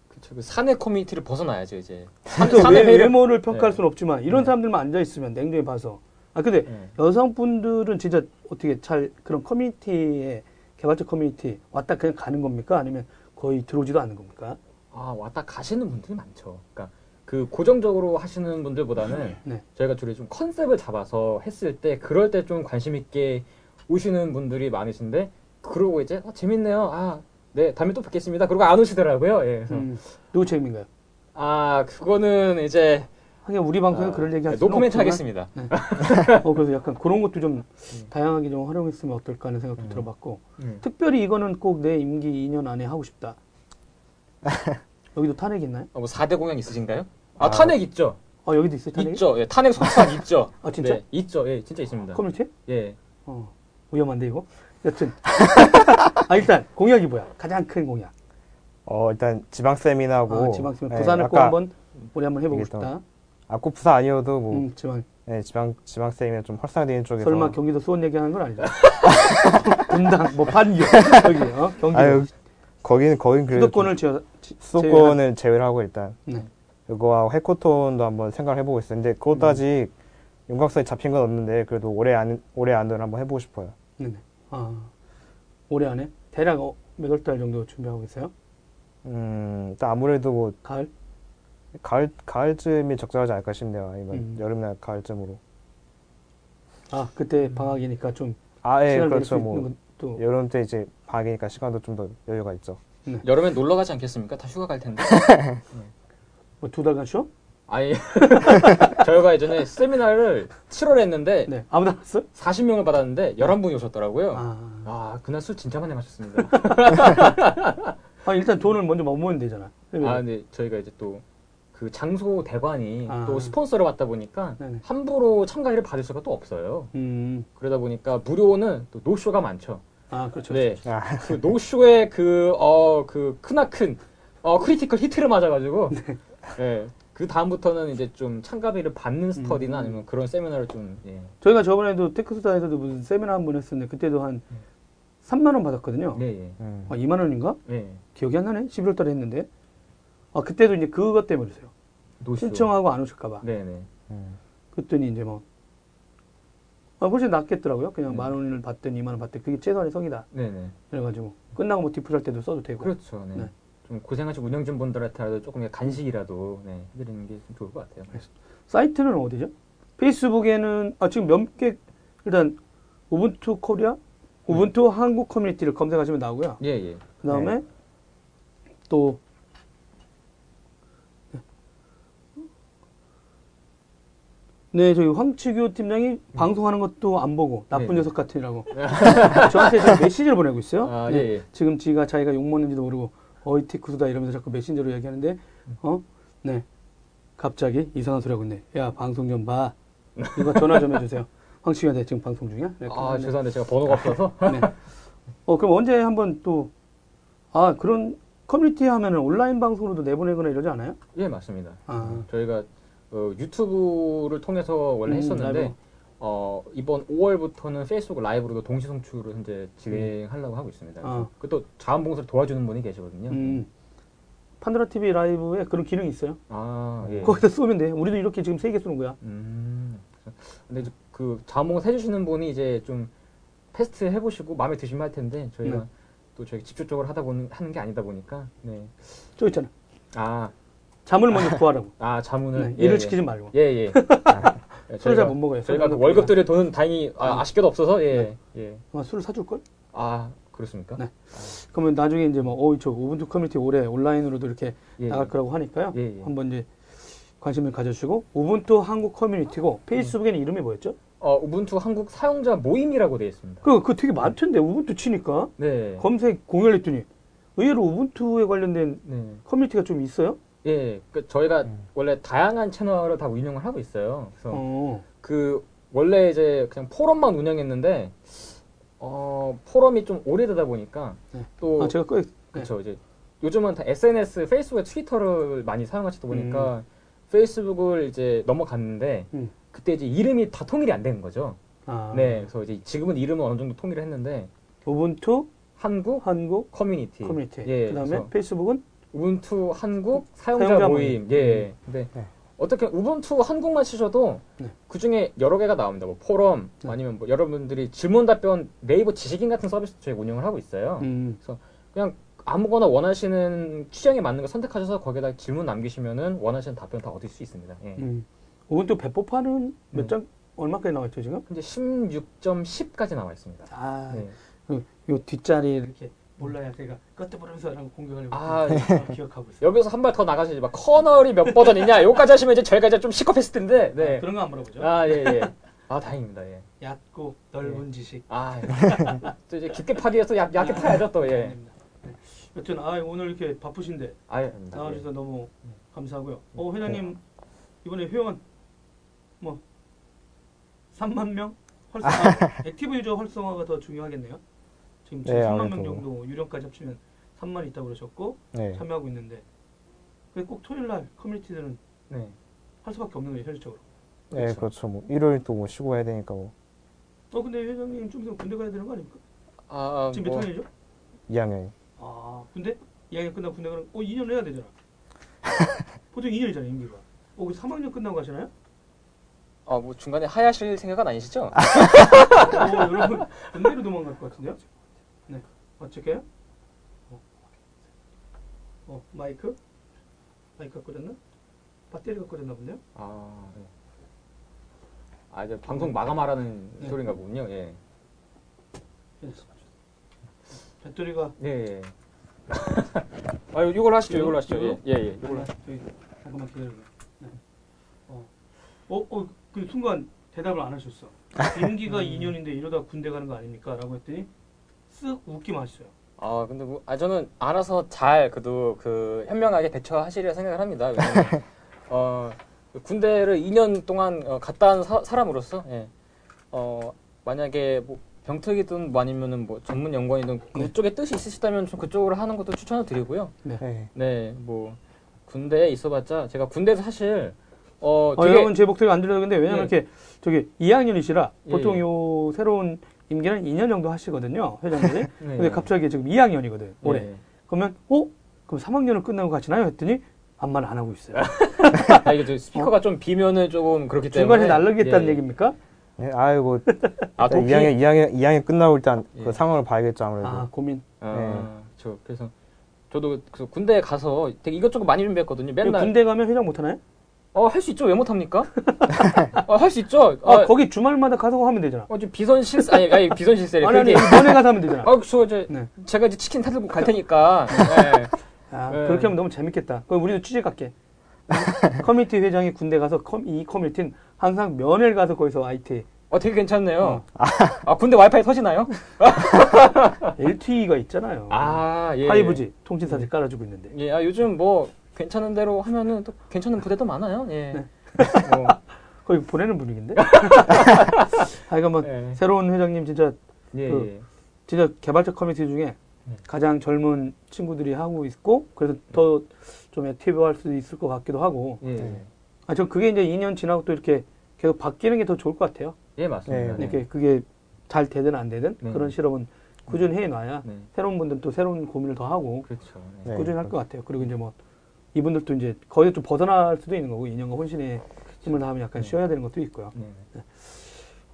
그쵸. 그 사내 커뮤니티를 벗어나야죠, 이제. 사내 외모를 평가할 수는 없지만 이런 사람들만 앉아있으면 냉정히 봐서. 근데 여성분들은 진짜 어떻게 잘 그런 커뮤니티에 개발자 커뮤니티 왔다 그냥 가는 겁니까? 아니면 거의 들어오지도 않는 겁니까? 왔다 가시는 분들이 많죠. 그러니까 그 고정적으로 하시는 분들보다는 저희가 주로 좀 컨셉을 잡아서 했을 때 그럴 때 좀 관심 있게 오시는 분들이 많으신데 그러고 이제 재밌네요. 네 다음에 또 뵙겠습니다. 그러고 안 오시더라고요. 그래서 누구 책임인가요? 그거는 이제 하긴 우리 방송에 그런 얘기 하시는 노코멘트 하겠습니다. 그래서 약간 그런 것도 좀 다양하게 좀 활용했으면 어떨까 하는 생각도 들어봤고 특별히 이거는 꼭 내 임기 2년 안에 하고 싶다. 여기도 탄핵 있나요? 뭐 4대 공약 있으신가요? 탄핵 있죠. 여기도 있어요? 탄핵이? 있죠. 예, 탄핵 소추안 있죠. 진짜? 네, 있죠. 예, 진짜 있습니다. 커뮤니티? 예. 위험한데 이거? 여튼. 일단 공약이 뭐야? 가장 큰 공약. 일단 지방 세미나하고. 지방 세미나. 부산을 꼭 한번 우리 한번 해보고 싶다. 꼭 부산 아니어도 뭐. 지방. 네, 지방 세미나 좀 활성화되는 쪽에서. 설마 경기도 수원 얘기하는 건 아니죠? 분당, 뭐 판교 여기 경기도. 거기는 그래도 수도권을 제외하고 일단 그거하고 해코톤도 한번 생각을 해보고 있었는데 그것도 아직 윤곽선이 잡힌 건 없는데 그래도 올해 안으로 한번 해보고 싶어요. 네네. 올해 안에 대략 몇 월 달 정도 준비하고 계세요? 일단 아무래도 뭐 가을쯤이 적절하지 않을까 싶네요. 아니면 여름날 가을쯤으로. 그때 방학이니까 좀 그렇죠 뭐. 또 여름 때 이제 방학이니까 시간도 좀 더 여유가 있죠. 여름엔 놀러 가지 않겠습니까? 다 휴가 갈 텐데. 뭐 2달간 쉬어? 아니. 저희가 예전에 세미나를 7월에 했는데 아무도 안 왔어? 40명을 받았는데 11분이 오셨더라고요. 그날 술 진짜 많이 마셨습니다. 일단 돈을 먼저 못 모으면 되잖아. 네. 저희가 이제 또 그 장소 대관이 아. 또 스폰서를 받다 보니까 네네. 함부로 참가비를 받을 수가 또 없어요. 그러다 보니까 무료는 또 노쇼가 많죠. 아 그렇죠. 네. 아. 그 노쇼의 그 크나큰 크리티컬 히트를 맞아가지고 네. 네. 그 다음부터는 이제 좀 참가비를 받는 스터디나 아니면 그런 세미나를 좀 예. 저희가 저번에도 테크스타에서도 무슨 세미나 한 번 했었는데 그때도 한 3만 원 받았거든요. 네. 예. 아, 2만 원인가? 네. 기억이 안 나네. 11월달에 했는데. 아 그때도 이제 그것 때문에 그랬어요. 신청하고 안 오실까봐. 네네. 그랬더니 이제 뭐 아, 훨씬 낫겠더라고요. 그냥 네. 1만 원을 받든 2만 원 받든 그게 최선의 성이다. 네네. 그래가지고 끝나고 뭐 디프할 때도 써도 되고. 그렇죠. 네. 네. 좀 고생하신 운영진 분들한테라도 조금 간식이라도 네, 해드리는 게 좀 좋을 것 같아요. 알겠습니다. 사이트는 어디죠? 페이스북에는 아, 지금 몇 개 일단 우분투 코리아, 우분투 한국 커뮤니티를 검색하시면 나오고요. 예예. 그 다음에 네. 또 네, 저희 황치규 팀장이 방송하는 것도 안 보고 나쁜 네네. 녀석 같으라고 저한테 지금 메시지를 보내고 있어요. 아, 네. 예. 지금 자기가 욕먹는지도 모르고 어이 티쿠스다 이러면서 자꾸 메신저로 얘기하는데 네 갑자기 이상한 소리 하고 있네. 야 방송 좀 봐. 이거 전화 좀 해주세요. 황치규한테 지금 방송 중이야? 네, 아 죄송한데 제가 번호가 없어서. 네. 그럼 언제 한번 또 그런 커뮤니티 하면은 온라인 방송으로도 내보내거나 이러지 않아요? 예 맞습니다. 저희가 유튜브를 통해서 원래 했었는데 라이브. 이번 5월부터는 페이스북 라이브로도 동시송출을 현재 진행하려고 하고 있습니다. 또 자원봉사를 도와주는 분이 계시거든요. 판도라 TV 라이브에 그런 기능이 있어요. 아, 예. 거기다 쏘면 돼. 우리도 이렇게 지금 3개 쏘는 거야. 근데 그 자원봉사 해주시는 분이 이제 좀 테스트 해보시고 마음에 드시면 할 텐데 저희가 또 저희 직접적으로 하는 게 아니다 보니까 네. 저 있잖아. 잠을 먼저 구하라고. 잠을. 네, 일을 지키지 말고. 예예. 술을 잘 못 먹어요. 저희가 월급 들여 돈은 다행히 아쉽게도 없어서 예. 네. 예. 아마 술을 사줄 걸? 아 그렇습니까? 네. 그러면 나중에 이제 뭐 저 우분투 커뮤니티 올해 온라인으로도 이렇게 나갈 거라고 하니까요. 예. 한번 이제 관심을 가져주시고 우분투 한국 커뮤니티고 페이스북에는 이름이 뭐였죠? 우분투 한국 사용자 모임이라고 되어 있습니다. 그 되게 많던데 우분투 치니까. 네. 검색 공열했더니 의외로 우분투에 관련된 커뮤니티가 좀 있어요? 예, 저희가 원래 다양한 채널을 다 운영을 하고 있어요. 그래서 원래 이제 그냥 포럼만 운영했는데 포럼이 좀 오래되다 보니까 또 제가 그렇죠. 이제 요즘은 다 SNS, 페이스북에 트위터를 많이 사용하시다 보니까 페이스북을 이제 넘어갔는데 그때 이제 이름이 다 통일이 안 되는 거죠. 네, 그래서 이제 지금은 이름은 어느 정도 통일을 했는데 우분투 한국 커뮤니티. 예, 그다음에 페이스북은 우분투 한국 사용자 모임. 예. 근데 어떻게 우분투 한국만 치셔도 그 중에 여러 개가 나옵니다. 뭐 포럼 아니면 뭐 여러분들이 질문 답변 네이버 지식인 같은 서비스 저희가 운영을 하고 있어요. 그래서 그냥 아무거나 원하시는 취향에 맞는 거 선택하셔서 거기에다 질문 남기시면은 원하시는 답변 다 얻을 수 있습니다. 예. 우분투 배포판은 몇 장 얼마까지 나와 있죠 지금? 이제 16.10까지 나와 있습니다. 요 뒷자리 이렇게. 몰라요. 제가 껐다 보면서 공격을 기억하고 있어요. 여기서 한 발 더 나가시지 막 커널이 몇 버전 있냐 요까지 하시면 이제 저희가 이제 좀 시컵했을 텐데. 네. 그런 거 안 물어보죠. 예. 다행입니다. 예. 얕고 넓은 지식. 예. 또 이제 깊게 파기해서 얕게 파야죠 또. 예. 네. 여튼 오늘 이렇게 바쁘신데 나와주셔서 너무 감사하고요. 회장님 이번에 회원 뭐 3만 명 활성화, 액티브 유저 활성화가 더 중요하겠네요. 지금 3만 명 정도 유령까지 합치면 3만 있다고 그러셨고 참여하고 있는데 꼭 토요일날 커뮤니티들은 할 수밖에 없는 거예요 현실적으로. 그렇죠? 그렇죠. 뭐 일요일 또 뭐 쉬고 해야 되니까 뭐. 근데 회장님 좀 있으면 군대 가야 되는 거 아닙니까? 지금 몇 학년이죠? 2학년. 군대? 2학년 끝나고 군대 가면 2년 해야 되잖아. 보통 2년이잖아요 임기가. 그 3학년 끝나고 가시나요? 뭐 중간에 하야실 생각은 아니시죠? 여러분 군대로 도망갈 것 같은데요? 네, 어떻게요? 마이크가 꺼졌나? 배터리가 꺼졌나 본데요? 네. 이제 방송 마감하라는 소리인가 보군요. 예. 배터리가. 네. 이걸 하시죠. 예. 이걸로. 잠깐만 기다려요. 네. 그 순간 대답을 안 하셨어. 임기가 2년인데 이러다 군대 가는 거 아닙니까?라고 했더니. 쓱 웃기만 하시죠. 근데 저는 알아서 잘 그래도 현명하게 대처하시리라 생각을 합니다. 군대를 2년 동안 갔다 온 사람으로서 예. 만약에 뭐 병특이든 뭐 아니면은 뭐 전문 연구원이든 네. 그쪽에 뜻이 있으시다면 좀 그쪽으로 하는 것도 추천을 드리고요. 네. 네, 뭐 군대에 있어봤자 제가 군대에서 사실 되게 여러분 제 목소리 안 들려요. 근데 왜냐면 예. 이렇게 저기 2학년이시라 보통 예. 요 새로운 임기는 2년 정도 하시거든요, 회장님이. 예. 근데 갑자기 지금 2학년이거든 올해. 예. 그러면 그럼 3학년을 끝나고 가시나요? 했더니 아무 말 안 하고 있어요. 아, 이게 스피커가 좀 비면은 조금 그렇기 때문에 중간에 날르겠다는 예. 얘기입니까? 네, 아이고. 아, 2학년 끝나고 일단 예. 그 상황을 봐야겠죠, 아무래도. 아, 고민. 아, 저 네. 그래서 저도 군대에 가서 되게 이것저것 많이 준비했거든요. 맨날 군대 가면 회장 못 하나요? 할 수 있죠. 왜 못 합니까? 할 수 있죠. 거기 주말마다 가서 하면 되잖아. 지금 비선실세 아니 비선실세. 아니 너네 가서 하면 되잖아. 저 이제 네. 제가 이제 치킨 사들고 갈 테니까. 네. 아, 네. 그렇게 하면 너무 재밌겠다. 그럼 우리도 취재 갈게. 커뮤니티 회장이 군대 가서 이 커뮤니티는 항상 면회를 가서 거기서 IT. 되게 괜찮네요. 군대 와이파이 터지나요? LTE가 있잖아요. 아, 예. 5G 통신사들 깔아주고 있는데. 예, 요즘 뭐 괜찮은 대로 하면은 또 괜찮은 부대도 많아요. 예. 네. 거의 보내는 분위기인데. 하여간 뭐 예. 새로운 회장님 진짜 예, 진짜 개발자 커뮤니티 중에 가장 젊은 친구들이 하고 있고 그래서 더 좀 액티브할 수도 있을 것 같기도 하고. 예. 저 그게 이제 2년 지나고 또 이렇게 계속 바뀌는 게 더 좋을 것 같아요. 예, 맞습니다. 네. 이렇게 그게 잘 되든 안 되든 네. 그런 실험은 꾸준히 해놔야 네. 새로운 분들은 또 새로운 고민을 더 하고 그렇죠. 네. 꾸준히 할 것 같아요. 그리고 이제 뭐 이분들도 이제 거의 좀 벗어날 수도 있는 거고 인연과 혼신의 힘을 다하면 약간 네. 쉬어야 되는 것도 있고요. 네. 네.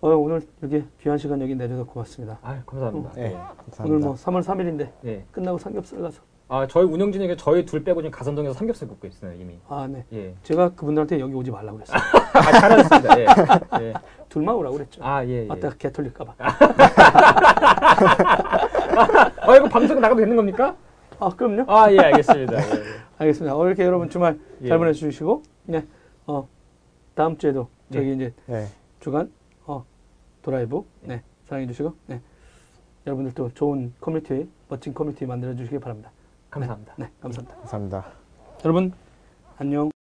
오늘 이렇게 귀한 시간 여기 내줘서 고맙습니다. 아, 감사합니다. 네. 감사합니다. 오늘 뭐 3월 3일인데 네. 끝나고 삼겹살 가서. 아, 저희 운영진에게 저희 둘 빼고 지금 가산동에서 삼겹살 굽고 있어요, 이미. 아, 네. 예. 제가 그분들한테 여기 오지 말라고 그랬어요. 아, 잘하셨습니다. 예. 예. 둘만 오라고 그랬죠. 아, 예. 맞다, 개 털릴까봐. 이거 방송 나가도 되는 겁니까? 아, 그럼요. 아, 예, 알겠습니다. 예, 예. 알겠습니다. 이렇게 여러분 주말 예. 잘 보내주시고, 네. 다음 주에도 저기 예. 이제 예. 주간, 드라이브, 예. 네. 사랑해주시고, 네. 여러분들도 좋은 커뮤니티, 멋진 커뮤니티 만들어주시기 바랍니다. 감사합니다. 네, 감사합니다. 감사합니다. 여러분, 안녕.